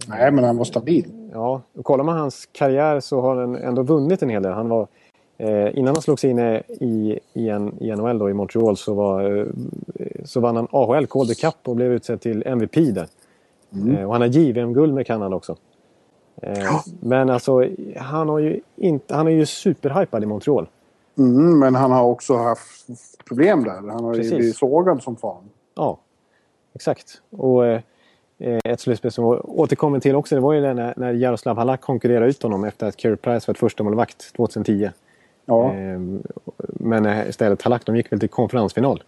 Nej, men han var stabil. Ja, och kollar man hans karriär så har han ändå vunnit en hel del. Han var, eh, innan han slogs in i, i, en, i N H L då, i Montreal, så, var, eh, så vann han A H L Calder Cup och blev utsedd till M V P där. Mm. Eh, och han har J V M-guld med Kanada också. Eh, ja. Men alltså, han, har ju inte, han är ju superhypad i Montreal. Mm, men han har också haft problem där. Han har Precis. ju blivit sågad som fan. Ja, exakt. Och... Eh, ett slutspel som återkommer till också, det var ju det när, när Jaroslav Halak konkurrerade ut honom efter att Carey Price var ett första målvakt tjugohundratio. Ja. Ehm, men istället Halak, de gick väl till konferensfinal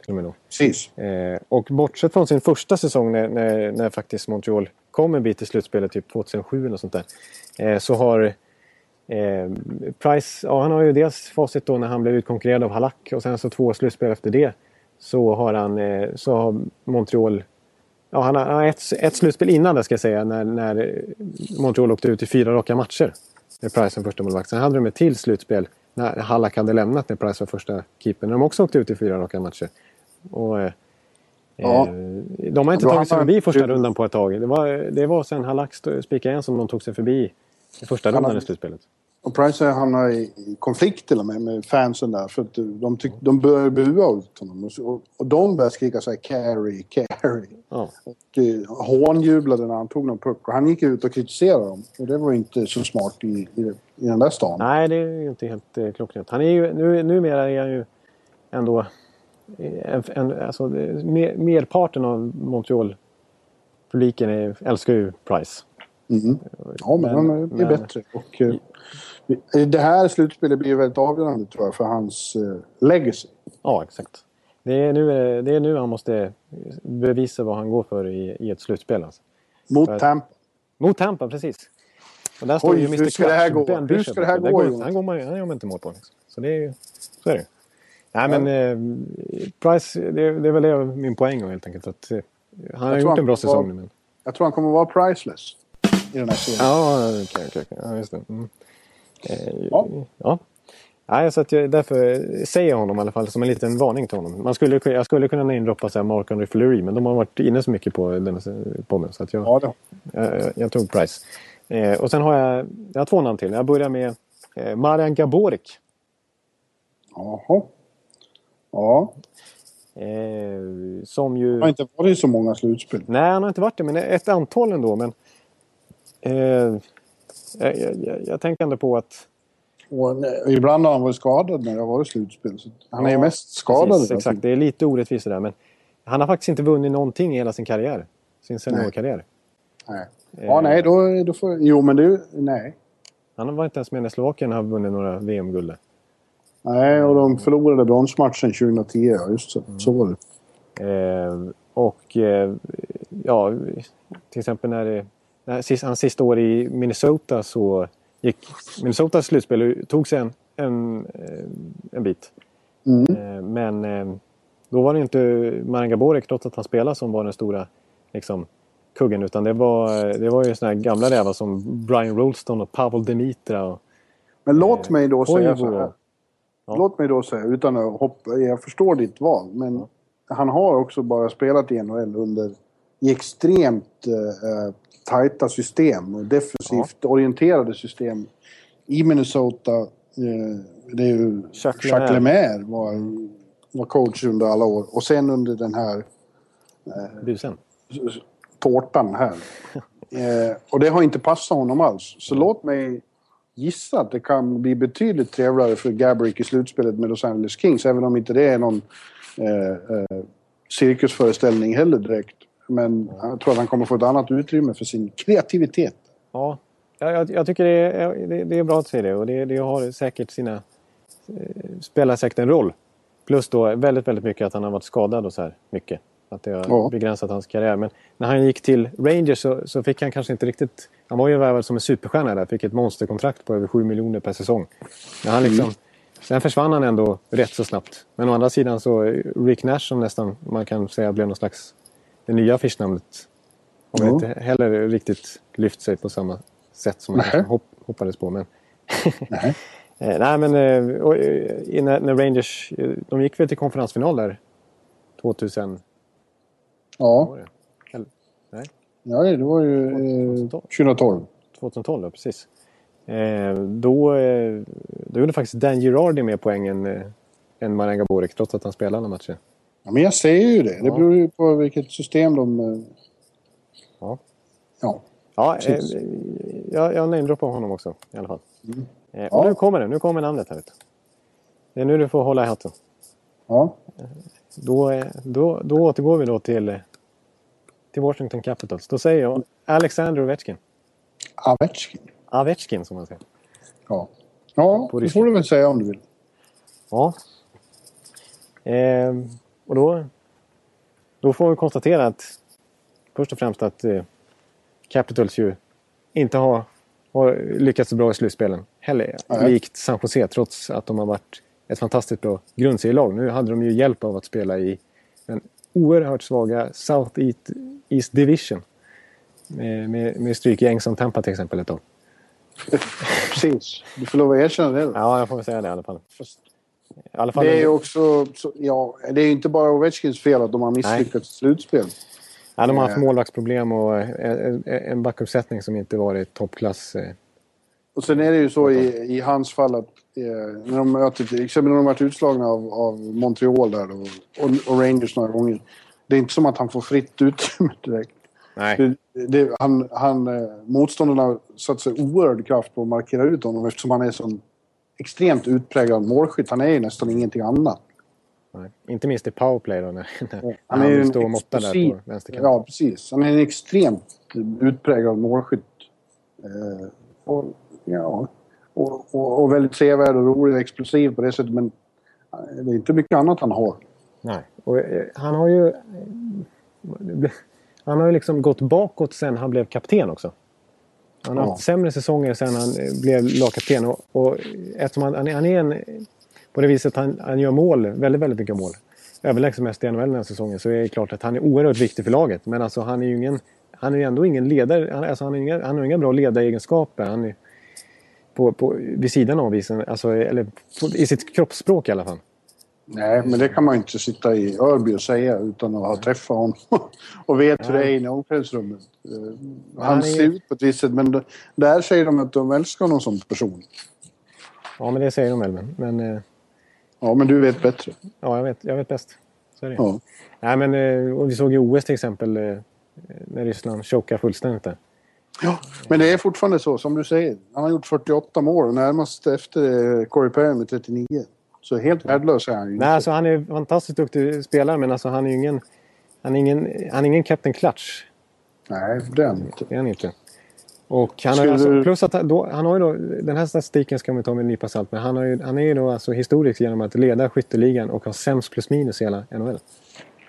till och med då. Precis. Ehm, och bortsett från sin första säsong när, när, när faktiskt Montreal kom en bit i slutspelet typ tjugohundrasju eller sånt där, ehm, så har ehm, Price, ja, han har ju dels facit då när han blev utkonkurrerad av Halak, och sen så två slutspel efter det så har han eh, så har Montreal Ja, han har ett, ett slutspel innan det ska jag säga, när, när Montreal åkte ut i fyra raka matcher med Price som första målvakt. Sen hade de ett till slutspel när Halak hade lämnat, när Price var första keepern. De också åkte ut i fyra raka matcher. Och Ja. De har inte tagit sig förbi första rundan på ett tag. Det var, det var sen Halak spikade en som de tog sig förbi i första rundan hamnar, i slutspelet. Och Price hamnar i konflikt till och med med fansen där. För att de, tyck, de börjar bua ut honom. Och, och de börjar skrika så här, carry, carry. Ja. Och Hån jublade när han tog någon puck. Och han gick ut och kritiserade dem. Och det var inte så smart i, i, i den där stan. Nej, det är ju inte helt eh, klockrent. Han är ju, nu, numera är han ju ändå... En, en, alltså, mer, merparten av Montreal-publiken älskar ju Price. Mm. Ja, men, men det är men, bättre. Och, i, det här slutspelet blir väldigt avgörande, tror jag, för hans uh, legacy. Ja, exakt. Det är, nu, det är nu han måste bevisa vad han går för i, i ett slutspel. Alltså. Mot för, Tampa. Mot Tampa, precis. Och där står Oj, ju mister Hur ska det här gå? Hur Bishop, ska det här gå? Går, han går man, han gör man inte mål på. Liksom. Så, det är, så är det ju. Nej, men eh, Price, det, det är väl det min poäng helt enkelt. Att, eh, han har gjort en bra säsong nu. Men... Jag tror han kommer vara priceless i den här serien. Ja, okej, okay, okej. Okay. Ja, just det. Mm. Eh, ja. ja. Nej, så att jag, därför säger jag honom i alla fall som en liten varning till honom. Man skulle, jag skulle kunna indroppa så här Marc-André Fleury, men de har varit inne så mycket på, den, på mig. Så att jag, ja, då. jag, jag tog Price. Eh, och sen har jag, jag har två namn till. Jag börjar med eh, Marian Gaborik. Jaha. Ja. Eh, som ju... Han har inte varit i så många slutspel. Nej, han har inte varit det, men ett antal ändå. Men, eh, jag, jag, jag tänker ändå på att... Och, ibland har han varit skadad när jag var i slutspel. Så han ja, är ju mest skadad. Precis, exakt, det är lite orättvist där. Men han har faktiskt inte vunnit någonting i hela sin karriär. Sin seniorkarriär. Nej. Eh, ja, nej, då, då får... Jo, men du... Nej. Han var inte ens med när Slovakien har vunnit några V M-guld. Nej, och de förlorade bronsmatchen tjugo tio, just så. Mm. Så var det. Eh, och eh, ja, till exempel när, det, när hans sista år i Minnesota så gick Minnesotas slutspel tog sig en, en, en bit. Mm. Eh, men eh, då var det inte Marian Gaborik, trots att han spelade, som var den stora liksom, kuggen, utan det var, det var ju sådana här gamla rävar som Brian Rolston och Pavel Dimitra. Och, men låt eh, mig då säga så här. Ja. Låt mig då säga, utan att hoppa, jag förstår ditt val, men ja. Han har också bara spelat i N H L under i extremt eh, tajta system och defensivt ja. orienterade system. I Minnesota, eh, det är ju Jacques, Jacques Lemaire var, var coach under alla år. Och sen under den här eh, busen. Tårtan här. eh, och det har inte passat honom alls. Så ja. låt mig... gissa att det kan bli betydligt trevligare för Gaborik i slutspelet med Los Angeles Kings, även om inte det är någon eh, eh, cirkusföreställning heller direkt, men jag tror att han kommer få ett annat utrymme för sin kreativitet. Ja, jag, jag tycker det är, det, det är bra att se det, och det, det har säkert sina eh, spelar säkert en roll, plus då väldigt, väldigt mycket att han har varit skadad och så här mycket, att det har ja. begränsat hans karriär, men när han gick till Rangers så, så fick han kanske inte riktigt. Han var ju värvad som en superstjärna där. Fick ett monsterkontrakt på över sju miljoner per säsong. Men han liksom, mm. Sen försvann han ändå rätt så snabbt. Men å andra sidan så Rick Nash, som nästan man kan säga blev någon slags det nya affischnamnet. Har mm. inte heller riktigt lyft sig på samma sätt som han mm. hopp, hoppades på. Men mm. Nej, men och, när, när Rangers, de gick väl till konferensfinal där två tusen. Ja. Nej. Ja, det var ju eh, tjugo tolv. tjugo tolv, ja, precis. Eh, då, eh, då gjorde faktiskt Dan Girardi mer poäng än, eh, än Marian Gaborik, trots att han spelade alla matcher. Ja, men jag säger ju det. Ja. Det beror ju på vilket system de... Eh... Ja. Ja, ja eh, jag, jag namedroppar honom också, i alla fall. Mm. Eh, och ja. nu kommer det. Nu kommer namnet här. Vet. Det är nu du får hålla i hatten. Ja. Eh, då, då, då återgår vi då till... till Washington Capitals. Då säger jag Alexander Ovechkin. Ovechkin? Ovechkin, som man säger. Ja, ja det får du väl säga om du vill. Ja. Eh, och då då får vi konstatera att först och främst att eh, Capitals ju inte har, har lyckats så bra i slutspelen. Heller nej. Likt San Jose, trots att de har varit ett fantastiskt bra grundserielag. Nu hade de ju hjälp av att spela i en oerhört svaga South East Division med, med, med strykgäng som Tampa till exempel ett tag. Precis, du får lov att erkänna det. Ja, jag får säga det i alla fall. Fast I alla fall det är ju också, så, ja, det är ju inte bara Ovechkins fel att de har misslyckats i slutspel. Ja, de har haft målvaktsproblem och en backuppsättning som inte varit toppklass. Och sen är det ju så i, i hans fall att eh, när de möter, exempelvis när de varit utslagna av, av Montreal där då, och, och Rangers några gånger. Det är inte som att han får fritt utrymme direkt. Nej. Det, det, han, han, motståndarna satt sig oerhörd kraft på att markera ut honom eftersom han är så extremt utpräglad målskytt. Han är ju nästan ingenting annat. Nej. Inte minst i powerplay då när, när han, han är ju står och måttar där på vänsterkanten. Ja, precis. Han är en extremt utpräglad målskytt. Eh, och, ja, och, och, och väldigt sevärd och rolig och explosiv på det sättet, men det är inte mycket annat han har. Nej, och eh, han har ju han har ju liksom gått bakåt sen han blev kapten också. Han har ja. haft sämre säsonger sen han blev lagkapten och, och eftersom han, han, han är en på det viset han, han gör mål, väldigt, väldigt mycket mål. Överlägsen mest i N H L den här säsongen, så är det klart att han är oerhört viktig för laget. Men alltså han är ju ingen, han är ändå ingen ledare, han, alltså han, är inga, han har inga bra ledaregenskaper. Han är på, på, vid sidan av isen, alltså, eller på, i sitt kroppsspråk i alla fall. Nej, men det kan man ju inte sitta i Örby och säga utan att ha träffat honom och vet ja. hur det är inne i omklädningsrummet. Han Nej. ser ut på ett visst, men där säger de att de älskar någon som person. Ja, men det säger de väl, men... men ja, men du vet bättre. Ja, jag vet, jag vet bäst. Så är det. Ja. Nej, men och vi såg i O S till exempel när Ryssland chokade fullständigt där. Ja, men det är fortfarande så, som du säger. Han har gjort fyrtioåtta mål och närmast efter Corey Perry med trettionio. Så helt värdelös är han ju. Nej, alltså, han är fantastiskt duktig spelare, men alltså, han är ju ingen, han är ingen, han är ingen Captain Clutch. Nej, det är han inte. Det är han inte. Och han har alltså, plus att han, då, han har ju då, den här statistiken ska man ta med en nypa salt, men han, har ju, han är ju då alltså historiskt genom att leda skytteligan och ha sämst plus minus i hela N H L.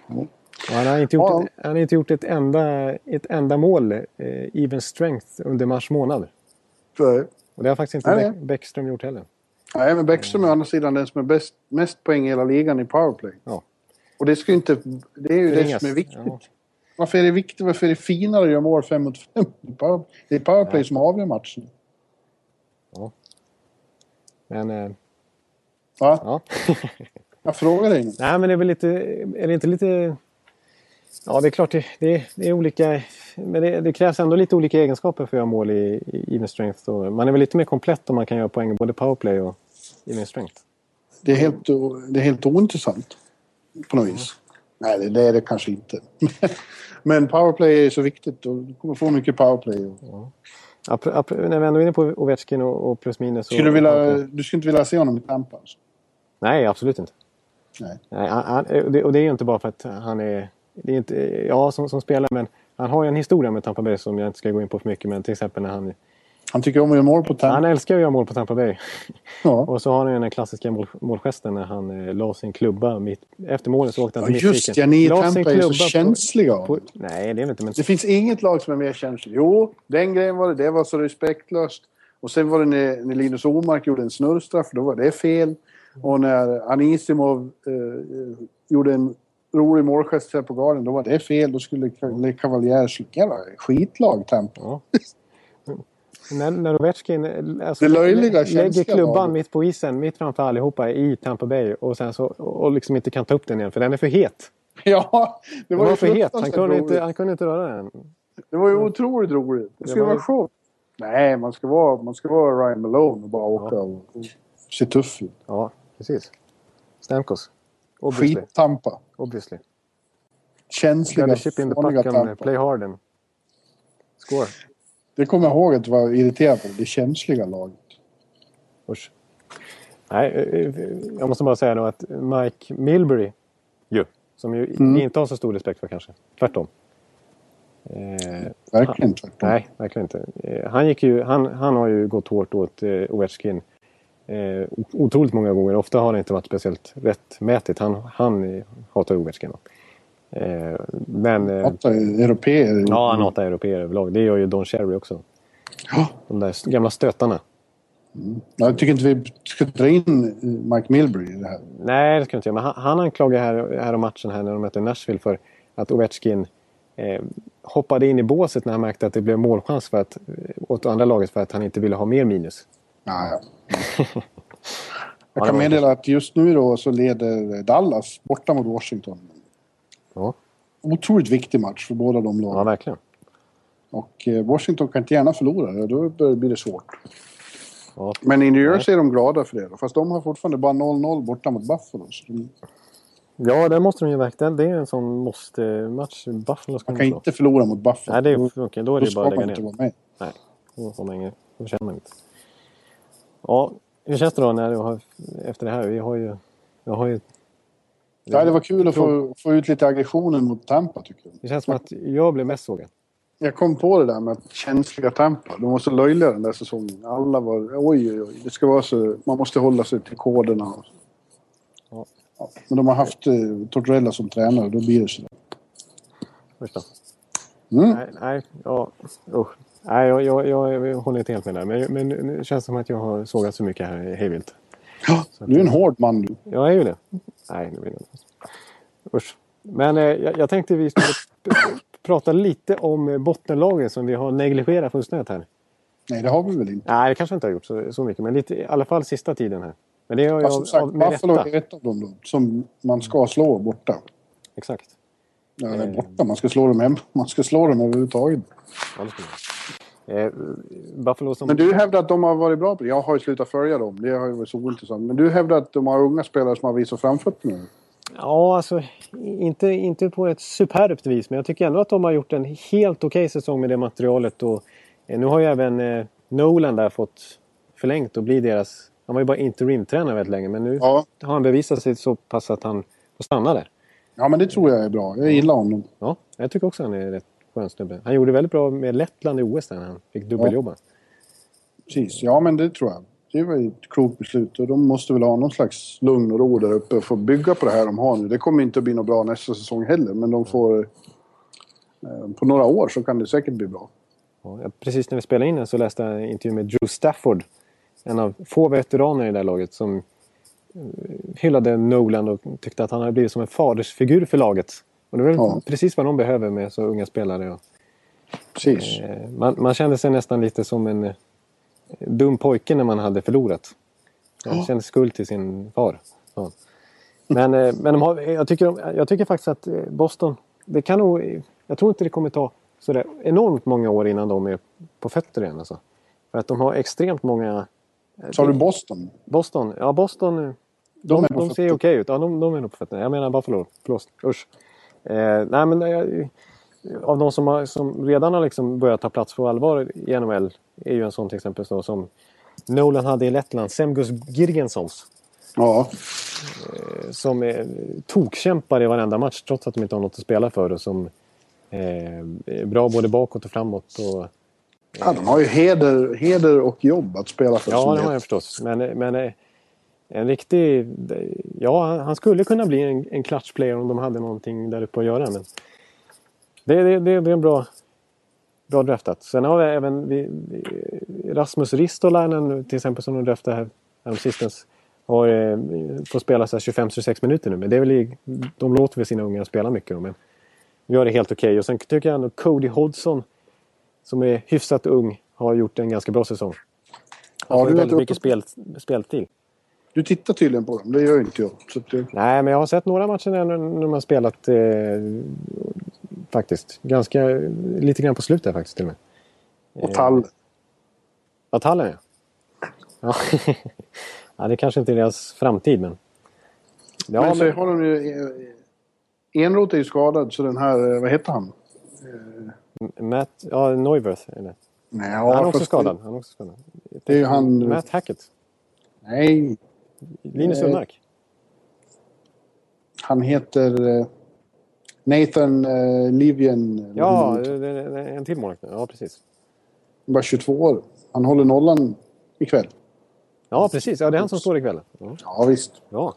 Mm. Och han har inte gjort, ja. han har inte gjort ett, enda, ett enda mål, eh, even strength, under mars månad. För... Och det har faktiskt inte Bäck, Bäckström gjort heller. Nej, men Bäckström är å andra sidan den som är bäst, mest poäng i hela ligan i powerplay. Ja. Och det ska ju inte, det är ju det, det som är viktigt. Ja. Varför är det viktigt? Varför är det finare att göra mål fem mot fem? Det är powerplay ja. som avgör matchen. Ja. Men... Eh, Va? Ja. Jag frågar dig inte. Nej, men det är väl lite... Är det inte lite... Ja, det är klart. Det, det, är, det är olika... Men det, det krävs ändå lite olika egenskaper för att göra mål i, i even strength. Och man är väl lite mer komplett om man kan göra poäng både powerplay och even strength. Det är helt, det är helt ointressant. På något vis. Nej, det är det kanske inte. Men powerplay är så viktigt och du kommer få mycket powerplay. Ja. Apro, apro, när vi ändå är inne på Ovechkin och, och plus minus... Skulle du, vilja, du skulle inte vilja se honom i Tampa? Alltså. Nej, absolut inte. Nej. Nej, han, han, och det är ju inte bara för att han är... Det är inte, ja, som, som spelare, men han har ju en historia med Tampa Bay som jag inte ska gå in på för mycket. Men till exempel när han... Han tycker om att göra mål på Tampa. Han älskar att göra mål på Tampa Bay. Ja. Och så har han ju den klassiska mål, målgesten när han eh, la sin klubba mitt, efter målet så åkte han till mittviken. Ja just det, ja, ni i Tampa är så känsliga på, på, nej, det är inte. Men... Det finns inget lag som är mer känsligt. Jo, den grejen var det, det var så respektlöst. Och sen var det när, när Linus Omark gjorde en snurrstraff, då var det fel. Och när Anisimov eh, gjorde en rolig målgest här på garden, då var det fel. Då skulle Cavalier sluka. Skitlag Tampa. Ja. När, när Ovechkin alltså, lägger klubban mitt på isen, mitt framför allihopa i Tampa Bay och sen så och liksom inte kan ta upp den igen för den är för het. Ja, det var, var för het. Han kunde roligt. inte han kunde inte röra den. Det var ju otroligt roligt. Det skulle vara skönt. Nej, man ska vara man ska vara Ryan Malone och bara åka ja. och, och se tuff ut. Ja, precis. Stamkos. Skit Tampa. Obviously. Känsliga. Play harden. Score. Det kommer jag ihåg att vara irriterad på. Det känsliga laget. Usch. Nej, jag måste bara säga då att Mike Milbury, ju, som ju mm. inte har så stor respekt för kanske. Tvärtom. Eh, verkligen han, tvärtom. Nej, verkligen inte. Eh, han, gick ju, han, han har ju gått hårt åt eh, Ovechkin eh, otroligt många gånger. Ofta har det inte varit speciellt rättmätigt. Han, han hatar Ovechkin då. Men, hatar europeer. Ja, han hatar europeer överlag. Det gör ju Don Cherry också. Ja. De där gamla stötarna. Mm. Jag tycker inte vi ska dra in Mike Milbury i det här. Nej, det ska inte jag. Men han, han anklagar här, här om matchen här när de mötte Nashville för att Ovechkin eh, hoppade in i båset när han märkte att det blev målchans för att, åt andra laget för att han inte ville ha mer minus. Nej. Jag kan meddela att just nu då så leder Dallas borta mot Washington. Ja. Otroligt viktig match för båda de lagen. Ja, verkligen. Och Washington kan inte gärna förlora, då blir det svårt. Ja. Men i New Jersey är de glada för det då. Fast de har fortfarande bara noll noll borta mot Buffalo. De... Ja, det måste de ju verkligen. Det är en sån måste-match. Buffalo ska man kan inte förlora mot Buffalo. Nej, det är okej. Då är det då bara att lägga ner. Inte vara med. Nej, så länge. Då känner man inte. Ja, hur känns det då när du har, efter det här? Vi har ju... Jag har ju ja, det var kul att få, få ut lite aggressionen mot Tampa, tycker jag. Det känns som att jag blev mest sågad. Jag kom på det där med att känsliga Tampa. De var så löjliga den där säsongen. Alla var, oj, oj, oj. Det ska vara så, man måste hålla sig till koderna. Ja. Ja, men de har haft eh, Tortorella som tränare, då blir det sådär. Mm. Nej, nej, ja, oh. nej jag, jag, jag, jag håller inte helt med där. Men, men det känns som att jag har sågat så mycket här hejvilt. Ja, du är en hård man du. Jag är ju det. Nej, det blir det. Usch. Men eh, jag, jag tänkte vi skulle prata lite om bottenlagen som vi har negligerat fullständigt här. Nej, det har vi väl inte. Nej, det kanske inte har gjort så, så mycket. Men lite, i alla fall sista tiden här. Men det har jag, som sagt, Buffalo är ett av dem då, som man ska slå borta. Exakt. Ja, det är borta. Man ska slå dem hem. Man ska slå dem överhuvudtaget. Ja, det ska Eh, Buffalo som... Men du hävdar att de har varit bra på det. Jag har ju slutat följa dem. Det har ju varit så ointressant. Men du hävdar att de har unga spelare som har visat framfötterna. Ja, alltså inte, inte på ett superbt vis. Men jag tycker ändå att de har gjort en helt okej säsong med det materialet. Och, eh, nu har ju även eh, Nolan där fått förlängt och bli deras... Han var ju bara interimtränare väldigt länge. Men nu ja. har han bevisat sig så pass att han får stanna där. Ja, men det tror jag är bra. Jag gillar honom. Ja, jag tycker också han är rätt. Han gjorde väldigt bra med Lettland i O S när han fick dubbeljobba. Ja. Precis, ja men det tror jag. Det var ju ett klokt beslut och de måste väl ha någon slags lugn och ro där uppe och få bygga på det här de har nu. Det kommer inte att bli något bra nästa säsong heller, men de får på några år så kan det säkert bli bra. Ja, precis när vi spelade in så läste jag en intervju med Drew Stafford, en av få veteraner i det här laget som hyllade Nolan och tyckte att han hade blivit som en fadersfigur för laget. Och det är ja. precis vad de behöver med så unga spelare. Precis. Man, man kände sig nästan lite som en dum pojke när man hade förlorat. Man ja. kände skuld till sin far. Ja. Men, men de har, jag, tycker de, jag tycker faktiskt att Boston, det kan nog, jag tror inte det kommer ta så där enormt många år innan de är på fötter igen. Alltså. För att de har extremt många... Sa du Boston? Boston, ja Boston. De, de, de ser okej okay ut. Ja, de, de är nog på fötter. Jag menar bara förlåt. Förlåt. Usch. Eh, nej men eh, av de som, har, som redan har liksom börjat ta plats för allvar i N H L är ju en sån till exempel så, som Nolan hade i Lettland, Semgus Girgensons ja. eh, som eh, tokkämpar i varenda match trots att de inte har något att spela för och som eh, är bra både bakåt och framåt och, eh, ja, de har ju heder, heder och jobb att spela för. Ja det har jag förstås men, men eh, en riktig... Ja, han skulle kunna bli en, en clutch player om de hade någonting där uppe att göra. Men det, det, det, det är en bra, bra draftat. Sen har vi även vi, Rasmus Ristolainen till exempel som de draftade här häromsistens. Har eh, fått spela så här tjugofem till tjugosex minuter nu. Men det är väl i, de låter väl sina unga spela mycket. Men gör det helt okej. Okay. Och sen tycker jag att Cody Hodgson som är hyfsat ung har gjort en ganska bra säsong. Han har ja, väldigt mycket spel, speltid. Du tittar tydligen på dem, det gör inte jag. Så det... Nej, men jag har sett några matcher när de har spelat eh, faktiskt. Ganska, lite grann på slutet faktiskt till och med. Och Tall. Eh, ja, Tallen ja. Ja. ja. Det kanske inte är deras framtid, men... Ja, men så men... har de ju... Enroth är ju skadad, så den här, vad heter han? Eh... Matt, ja, Neuwirth. Eller? Nej, ja, han, är han är också skadad. Det är ju han... Matt Hackett. Nej. Linus Ullmark. Han heter Nathan Livien. Ja, en till målvakt. Ja, precis. Bara tjugotvå år. Han håller nollan ikväll. Ja, precis. Ja, det är han som står ikväll. Ja, ja visst. Ja.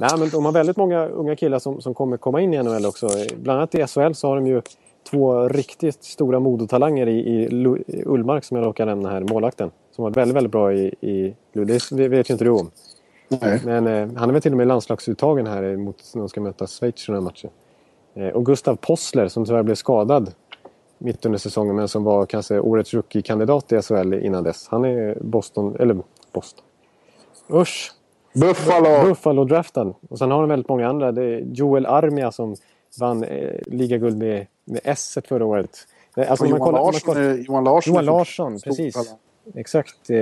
Nej, men de har väldigt många unga killar som, som kommer komma in i N H L också. Bland annat i S H L så har de ju två riktigt stora modotalanger i, i, i Ullmark som jag råkar nämna här, målvakten. Som var väldigt, väldigt bra i, i Luleå. Det vet ju inte du om. Nej. Men eh, han är väl till och med landslagsuttagen här mot när de ska möta Schweiz i den här matchen. Eh, och Gustav Possler som tyvärr blev skadad mitt under säsongen men som var kanske årets rookie-kandidat i S H L innan dess. Han är Boston, eller Boston. Usch! Buffalo. Buffalo-draften. Och sen har de väldigt många andra. Det är Joel Armia som vann eh, ligaguld med, med S-et förra året. Alltså, Johan, kollar, Larsson, kollar, eh, Johan Larsson. Johan Larsson, precis. Alla. Exakt. Eh,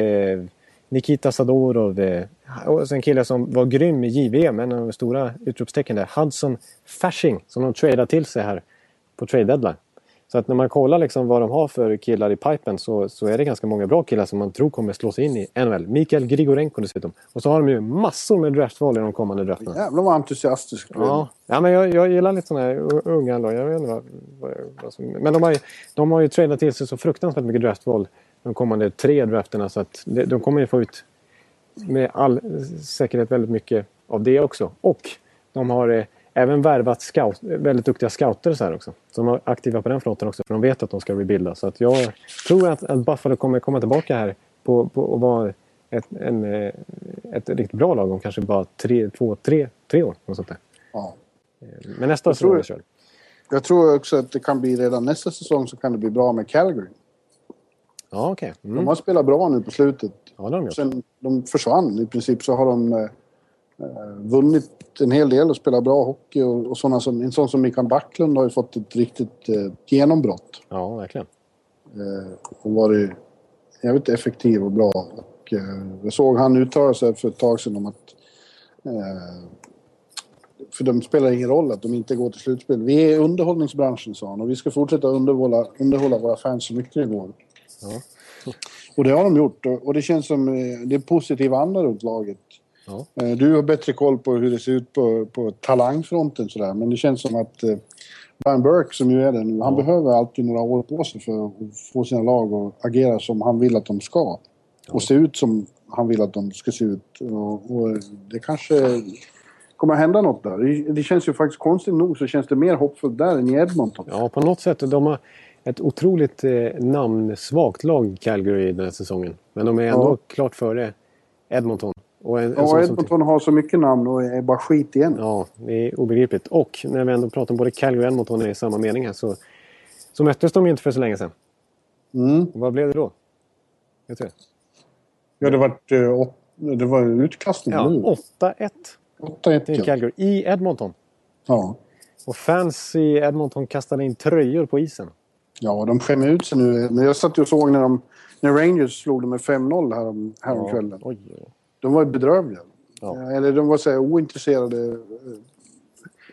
Nikita Sadorov. Eh, och sen en kille som var grym i J V M. En av de stora utropstecken där. Hudson Fasching som de tradar till sig här på trade deadline. Så att när man kollar liksom vad de har för killar i pipen så, så är det ganska många bra killar som man tror kommer slå sig in i N H L. Mikael Grigorenko dessutom. Och så har de ju massor med draftval i de kommande drafterna. Jävlar vad entusiastisk. Ja. ja, men jag, jag gillar lite sådana här unga ändå. Jag vet inte vad, vad, vad som, men de har ju, de har ju tradat till sig så fruktansvärt mycket draftval de kommande tre drafterna. Så att de, de kommer ju få ut med all säkerhet väldigt mycket av det också. Och de har... även värvat scout, väldigt duktiga scouter så här också. Som är aktiva på den fronten också. För de vet att de ska rebuilda. Så att jag tror att, att Buffalo kommer komma tillbaka här. På, på, och vara ett, en, ett riktigt bra lag om kanske bara tre, två, tre, tre år. Något sånt där. Ja. Men nästa säsong jag, jag, jag tror också att det kan bli redan nästa säsong så kan det bli bra med Calgary. Ja, okej. Okay. Mm. De har spelat bra nu på slutet. Ja, de, sen de försvann i princip så har de... vunnit en hel del och spelar bra hockey och, och såna som, en sån som Mikael Backlund har ju fått ett riktigt eh, genombrott. Ja, verkligen. Eh, och varit jävligt effektiv och bra. Och, eh, jag såg han uttala sig för ett tag sedan om att eh, för de spelar ingen roll att de inte går till slutspel. Vi är underhållningsbranschen, sa han, och vi ska fortsätta underhålla, underhålla våra fans så mycket det går. Ja. Och det har de gjort och, och det känns som det är positiva andra runt laget. Ja. Du har bättre koll på hur det ser ut på, på talangfronten sådär. Men det känns som att eh, Brian Burke som ju är det nu, han ja. behöver alltid några år på sig för att få sina lag att agera som han vill att de ska. Ja. Och se ut som han vill att de ska se ut. Och, och det kanske kommer hända något där. Det, det känns ju faktiskt konstigt nog så känns det mer hoppfullt där än i Edmonton. Ja, på något sätt. De har ett otroligt eh, namnsvagt lag Calgary den här säsongen. Men de är ändå ja. klart före Edmonton. Och en, en ja, Edmonton har så mycket namn och är bara skit igen. Ja, det är obegripligt. Och när vi ändå pratar om både Calgary och Edmonton i samma mening här så, så möttes de ju inte för så länge sedan. Mm. Och vad blev det då? Vet du? Ja, det var, det var en utkastning. Ja, åtta ett. åtta ett i Calgary. I Edmonton. Ja. Och fans i Edmonton kastade in tröjor på isen. Ja, de skämmer ut sig nu. Men jag satt och såg när, de, när Rangers slog dem med fem noll här om, här om ja. kvällen. Oj, de var bedrövliga. Ja. Eller de var så här ointresserade.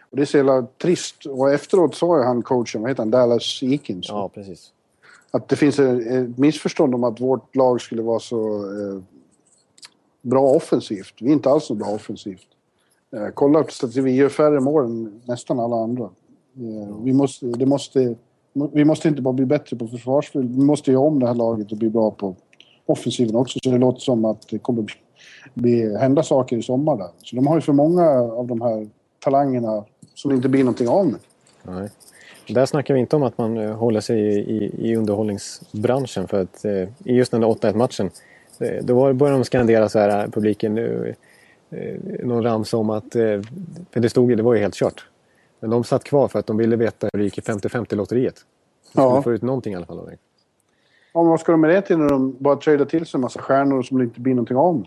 Och det är så jävla trist. Och efteråt sa han coachen, vad heter han? Dallas Eakins. Ja, precis. Att det finns ett missförstånd om att vårt lag skulle vara så eh, bra offensivt. Vi är inte alls så bra offensivt. Eh, kolla upp statistik. Vi gör färre mål än nästan alla andra. Eh, vi, måste, det måste, vi måste inte bara bli bättre på försvarsspel. Vi måste göra om det här laget och bli bra på offensiven också. Så det låter som att det kommer bli Det händer saker i sommar där. Så de har ju för många av de här talangerna som inte blir någonting av med. Nej. Där snackar vi inte om att man håller sig i, i underhållningsbranschen. För att i eh, just den där åtta ett-matchen då började de skandera så här publiken nu eh, någon ramsa om att eh, för det stod ju, det var ju helt kört. Men de satt kvar för att de ville veta hur det gick i femtio femtio-lotteriet. De skulle ja. få ut någonting i alla fall. Ja, men vad ska de med det till när de bara tradar till sig en massa stjärnor som det inte blir någonting av med?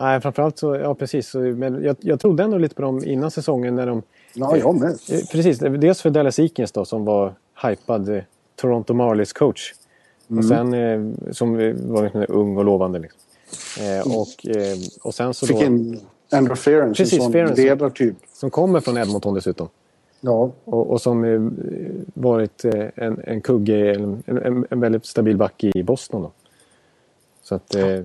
Nej, framförallt så, ja precis. Men jag, jag trodde ändå lite på dem innan säsongen när de... Ja, jag med. Precis, dels för Dallas Eakins då som var hypad Toronto Marlies coach. Mm. Och sen, eh, som var liksom ung och lovande liksom. Eh, och, eh, och sen så fick då... en Andrew Ference, precis, en sån ledartyp. Som kommer från Edmonton dessutom. Ja. Och, och som eh, varit en, en kugge, en, en, en väldigt stabil back i Boston då. Så att... Eh, ja.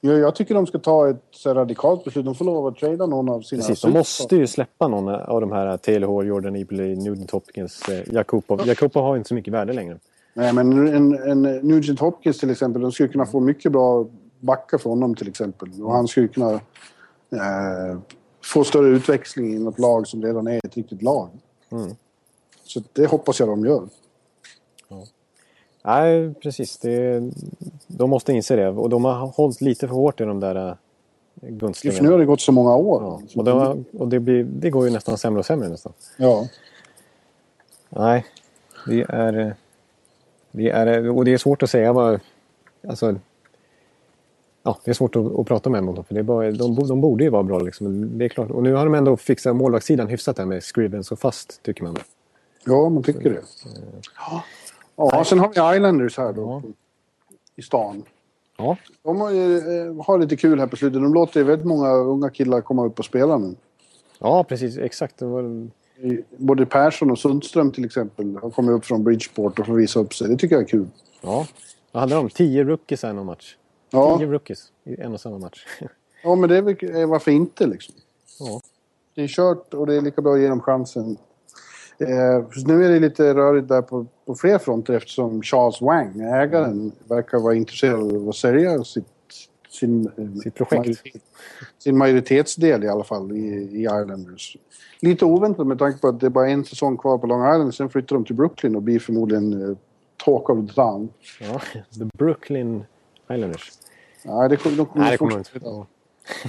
Jag tycker de ska ta ett så radikalt beslut. De får lov att trada någon av sina... Precis, de måste ju släppa någon av de här T L H, Jordan Eberle, Nugent Hopkins, eh, Jakubov. Jakubov har inte så mycket värde längre. Nej, men en, en Nugent Hopkins till exempel, de skulle kunna få mycket bra backa från honom till exempel. Och han skulle kunna eh, få större utväxling i något lag som redan är ett riktigt lag. Mm. Så det hoppas jag de gör. Ja. Nej, precis. Det, de måste inse det. Och de har hållit lite för hårt i de där gunstlingarna. Nu har det gått så många år. Ja. Och, de, och det, blir, det går ju nästan sämre och sämre nästan. Ja. Nej, det är... Det är och det är svårt att säga vad... Alltså, ja, det är svårt att, att prata med Edmonton, för det är bara, de, de borde ju vara bra liksom. Det är klart. Och nu har de ändå fixat målvaktssidan hyfsat där med Scriven så fast, tycker man. Ja, man tycker så, det. Så, ja. Ja, sen har vi Islanders här då, ja. I stan. Ja. De har, eh, har lite kul här på slutet. De låter väldigt många unga killar komma upp och spela nu. Ja, precis. Exakt. Det var... Både Persson och Sundström till exempel har kommit upp från Bridgeport och får visa upp sig. Det tycker jag är kul. Ja, vad handlar det om? Tio rookies i en match. Ja. Tio rookies i en och samma match. Ja, men det är varför inte liksom. Ja. Det är kört och det är lika bra att ge dem chansen. Eh, nu är det lite rörigt där på, på fler fronter eftersom Charles Wang, ägaren, mm. verkar vara intresserad av att sälja sitt, sin, sitt projekt. Majoritet, sin majoritetsdel i alla fall i, i Islanders. Lite oväntat med tanke på att det är bara en säsong kvar på Long Island, sen flyttar de till Brooklyn och blir förmodligen eh, talk of the town. Ja, the Brooklyn Islanders. Nej, det kommer de kommer, Nej, det kommer inte.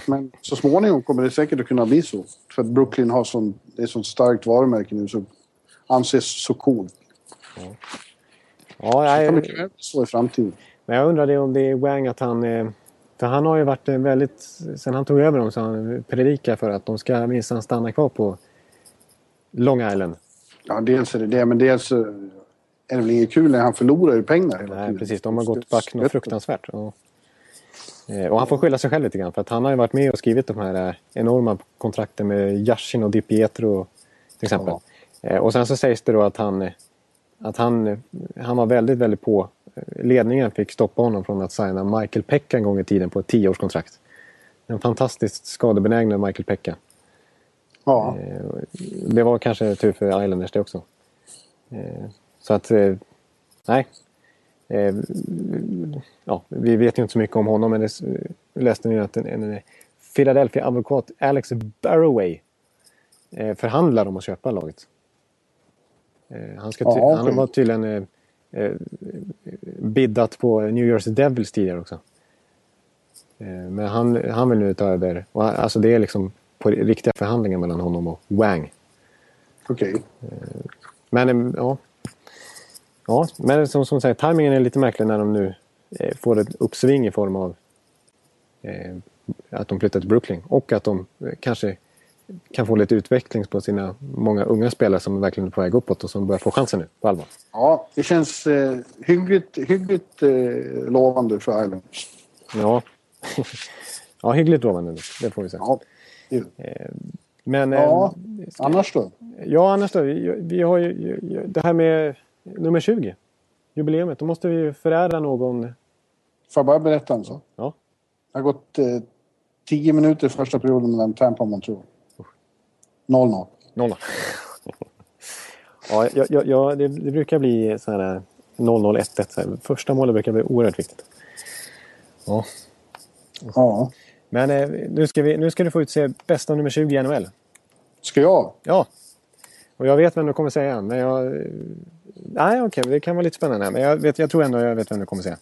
Men så småningom kommer det säkert att kunna bli så. För att Brooklyn har sån, det är sånt starkt varumärke nu som anses så coolt. Ja. Ja, jag, så kan det vara så i framtiden. Men jag undrar om det är Wang att han... För han har ju varit väldigt... Sen han tog över dem så han predikar för att de ska minst stanna kvar på Long Island. Ja, dels är det det. Men dels är det väl inget kul när han förlorar ju pengar hela tiden. Nej, precis. De har gått back något fruktansvärt. Och... Och han får skylla sig själv lite grann för att han har ju varit med och skrivit de här enorma kontrakten med Yashin och Di Pietro till exempel. Ja. Och sen så sägs det då att han att han, han var väldigt, väldigt på. Ledningen fick stoppa honom från att signa Michael Pekka en gång i tiden på ett tioårskontrakt. En fantastiskt skadebenägna Michael Pekka. Ja. Det var kanske tur för Islanders det också. Så att, nej. Eh, ja, vi vet ju inte så mycket om honom, men det läste nu att en, en Philadelphia-advokat Alex Barroway eh, förhandlar om att köpa laget. Eh, han, ska ty- ja, han var tydligen eh, eh, biddat på New Jersey Devils tidigare också. Eh, men han, han vill nu ta över. Och, alltså det är liksom på riktiga förhandlingar mellan honom och Wang. Okej. Okay. Eh, men eh, ja. Ja, men som, som sagt, tajmingen är lite märklig när de nu eh, får ett uppsving i form av eh, att de flyttar till Brooklyn. Och att de eh, kanske kan få lite utveckling på sina många unga spelare som är verkligen är på väg uppåt och som börjar få chansen nu, på allvar. Ja, det känns eh, hyggligt, hyggligt eh, lovande för Islanders. Ja. Ja, hyggligt lovande, det får vi säga. Ja, det är det. Men, eh, ja, annars då? Ja, annars då. Vi, vi har ju det här med... Nummer tjugo. Jubileumet. Då måste vi förära någon. Får jag bara berätta en sak? Ja. Det har gått eh, tio minuter första perioden mellan Tampa och Montreal. noll noll. noll noll. Ja, jag, jag, jag, det, det brukar bli så här noll noll ett ett. Första målet brukar bli oerhört viktigt. Ja. Ja. Men eh, nu, ska vi, nu ska du få utse bästa nummer tjugo i N H L. Ska jag? Ja. Och jag vet vem du kommer säga, men jag... Nej, okej, okay, det kan vara lite spännande. Men jag, vet, jag tror ändå jag vet vem du kommer säga.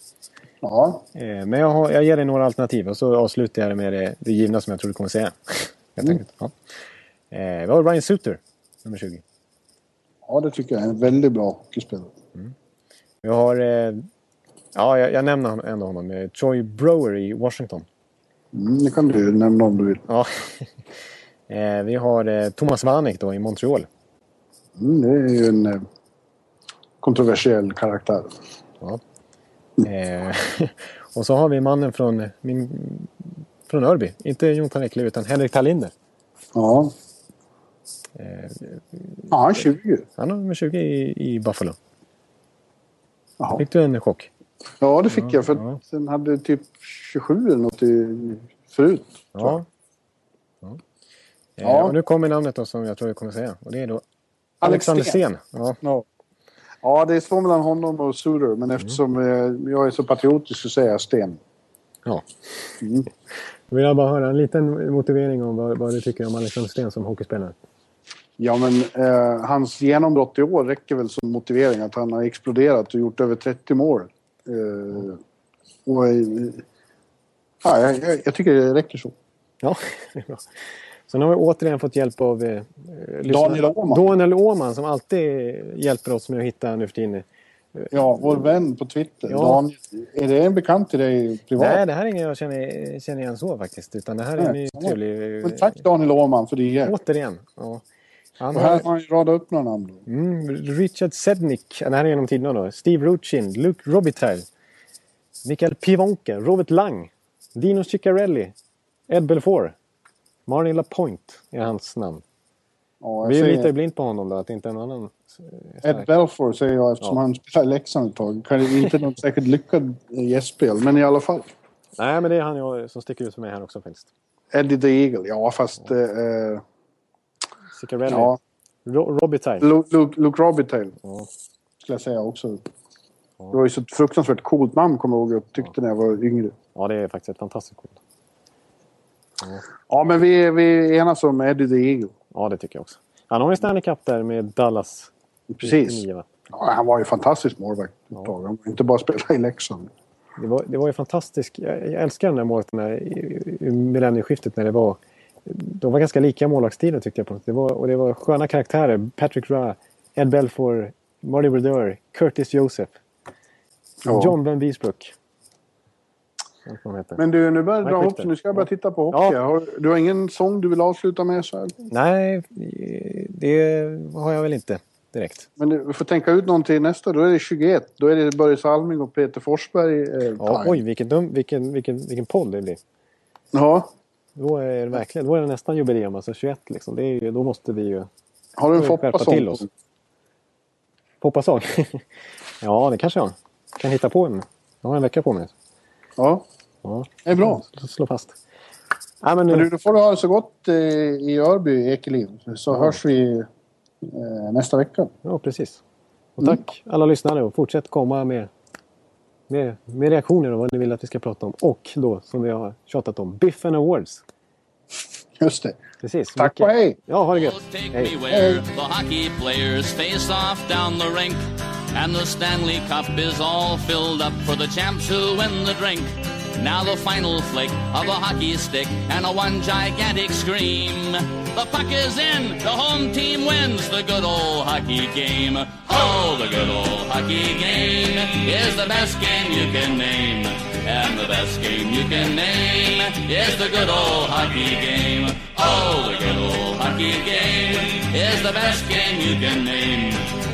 Ja. Eh, men jag, har, jag ger dig några alternativ och så avslutar jag det med det, det givna som jag tror du kommer säga. Helt enkelt. Mm. Ja. Eh, vi har Ryan Suter, nummer tjugo. Ja, det tycker jag är en väldigt bra hockeyspelare. Mm. Vi har... Eh, ja, jag, jag nämner ändå honom. Eh, Troy Brower i Washington. Mm, det kan du nämna om du vill. Ja. eh, vi har eh, Thomas Vanek då i Montreal. Mm, det är ju en eh, kontroversiell karaktär. Ja. Mm. Eh, och så har vi mannen från min, från Örby. Inte Jonathan Ekle utan Henrik Tallinder. Ja. Eh, ja, han är tjugo. Han är tjugo i, i Buffalo. Jaha. Fick du en chock? Ja, det fick ja, jag. För ja. Sen hade typ tjugosju eller något i, förut. Ja. Ja. Eh, ja. Och nu kommer namnet då, som jag tror jag kommer säga. Och det är då Alexander Sten. Ja. Ja. Ja, det är så mellan honom och Suter. Men eftersom mm. jag är så patriotisk så säger jag Sten. Ja. Mm. Vill jag bara höra en liten motivering om vad, vad du tycker om Alexander Sten som hockeyspelare? Ja, men eh, hans genombrott i år räcker väl som motivering att han har exploderat och gjort över trettio mål. Eh, mm. Och eh, ja, jag, jag tycker det räcker så. Ja, det är bra. Sen har vi återigen fått hjälp av eh, Daniel Åman. Daniel Åman som alltid hjälper oss med att hitta nu för tiden Ja, vår vän på Twitter. Ja. Daniel, är det en bekant till dig privat? Nej, det här är ingen jag känner, känner igen så faktiskt. Utan det här Nej. är en ny ja. trevlig... Tack Daniel Åhman för det. Återigen. Ja. Han och här har man ju radat upp några namn. Mm, Richard Sednick. Det här är genom tiden då. Steve Ruchin, Luke Robitaille, Mikael Pivonke, Robert Lang, Dino Ciccarelli, Ed Belfour, Martin LaPointe är hans namn. Ja, vi litar ju blint på honom då, att inte en annan... Ed Belfour säger jag eftersom ja. han spelar Leksand ett tag. Kan det inte något säkert lyckad gästspel, men i alla fall. Nej, men det är han jag, som sticker ut för mig här också finns. Eddie the Eagle, ja fast... Ja. Eh, Ciccarelli. Ja. Ro- Robitaille. Luke, Luke, Luke Robitaille. Ja. Skulle jag säga också. Ja. Det var ju så ett fruktansvärt coolt namn, kommer jag ihåg. Jag tyckte ja. när jag var yngre. Ja, det är faktiskt ett fantastiskt coolt. Ja. ja, men vi, vi enas om Eddie the Eagle. Ja, det tycker jag också. Han har ju Stanley Cup där med Dallas. Precis. Ja, han var ju fantastisk målvakt. Ja. Inte bara spela i Leksand. Det var, det var ju fantastiskt. Jag, jag älskar den där målvakterna i millennieskiftet när det var... De var ganska lika målvaktstider tyckte jag på. Det var, och det var sköna karaktärer. Patrick Roy, Ed Belfour, Martin Brodeur, Curtis Joseph. Ja. John Van Biesbroek. Men du, nu börjar dra upp, nu ska jag bara titta på hockey. Ja. Du har ingen sång du vill avsluta med så här? Nej, det har jag väl inte direkt. Men du får tänka ut någon till nästa, då är det tjugoett. Då är det Börje Salming och Peter Forsberg. Eh, ja, oj, vilken, dum, vilken, vilken, vilken podd det blir. Ja. Då är det, verkligen, då är det nästan jubileum, alltså tjugoett liksom. Det är ju, då måste vi ju... Har du en Foppa-sång? Foppa-sång? Ja, det kanske jag kan hitta på en. Jag har en vecka på mig. Ja. Ja, det är bra. Slå fast. Ja, men nu... men du, då får du ha det så gott eh, i Örby, Ekeliv. Så ja. hörs vi eh, nästa vecka. Ja, precis. Och tack mm. alla lyssnare och fortsätt komma med, med, med reaktioner och vad ni vill att vi ska prata om. Och då, som vi har tjatat om, Biffen Awards. Just det. Precis. Tack mycket. Och hej! Ja, ha det gött. Hej. Hej. The hockey players face off down the rink. And the Stanley Cup is all filled up for the champs who win the drink. Now the final flick of a hockey stick and a one gigantic scream. The puck is in, the home team wins the good old hockey game. Oh, the good old hockey game is the best game you can name. And the best game you can name is the good old hockey game. Oh, the good old hockey game is the best game you can name.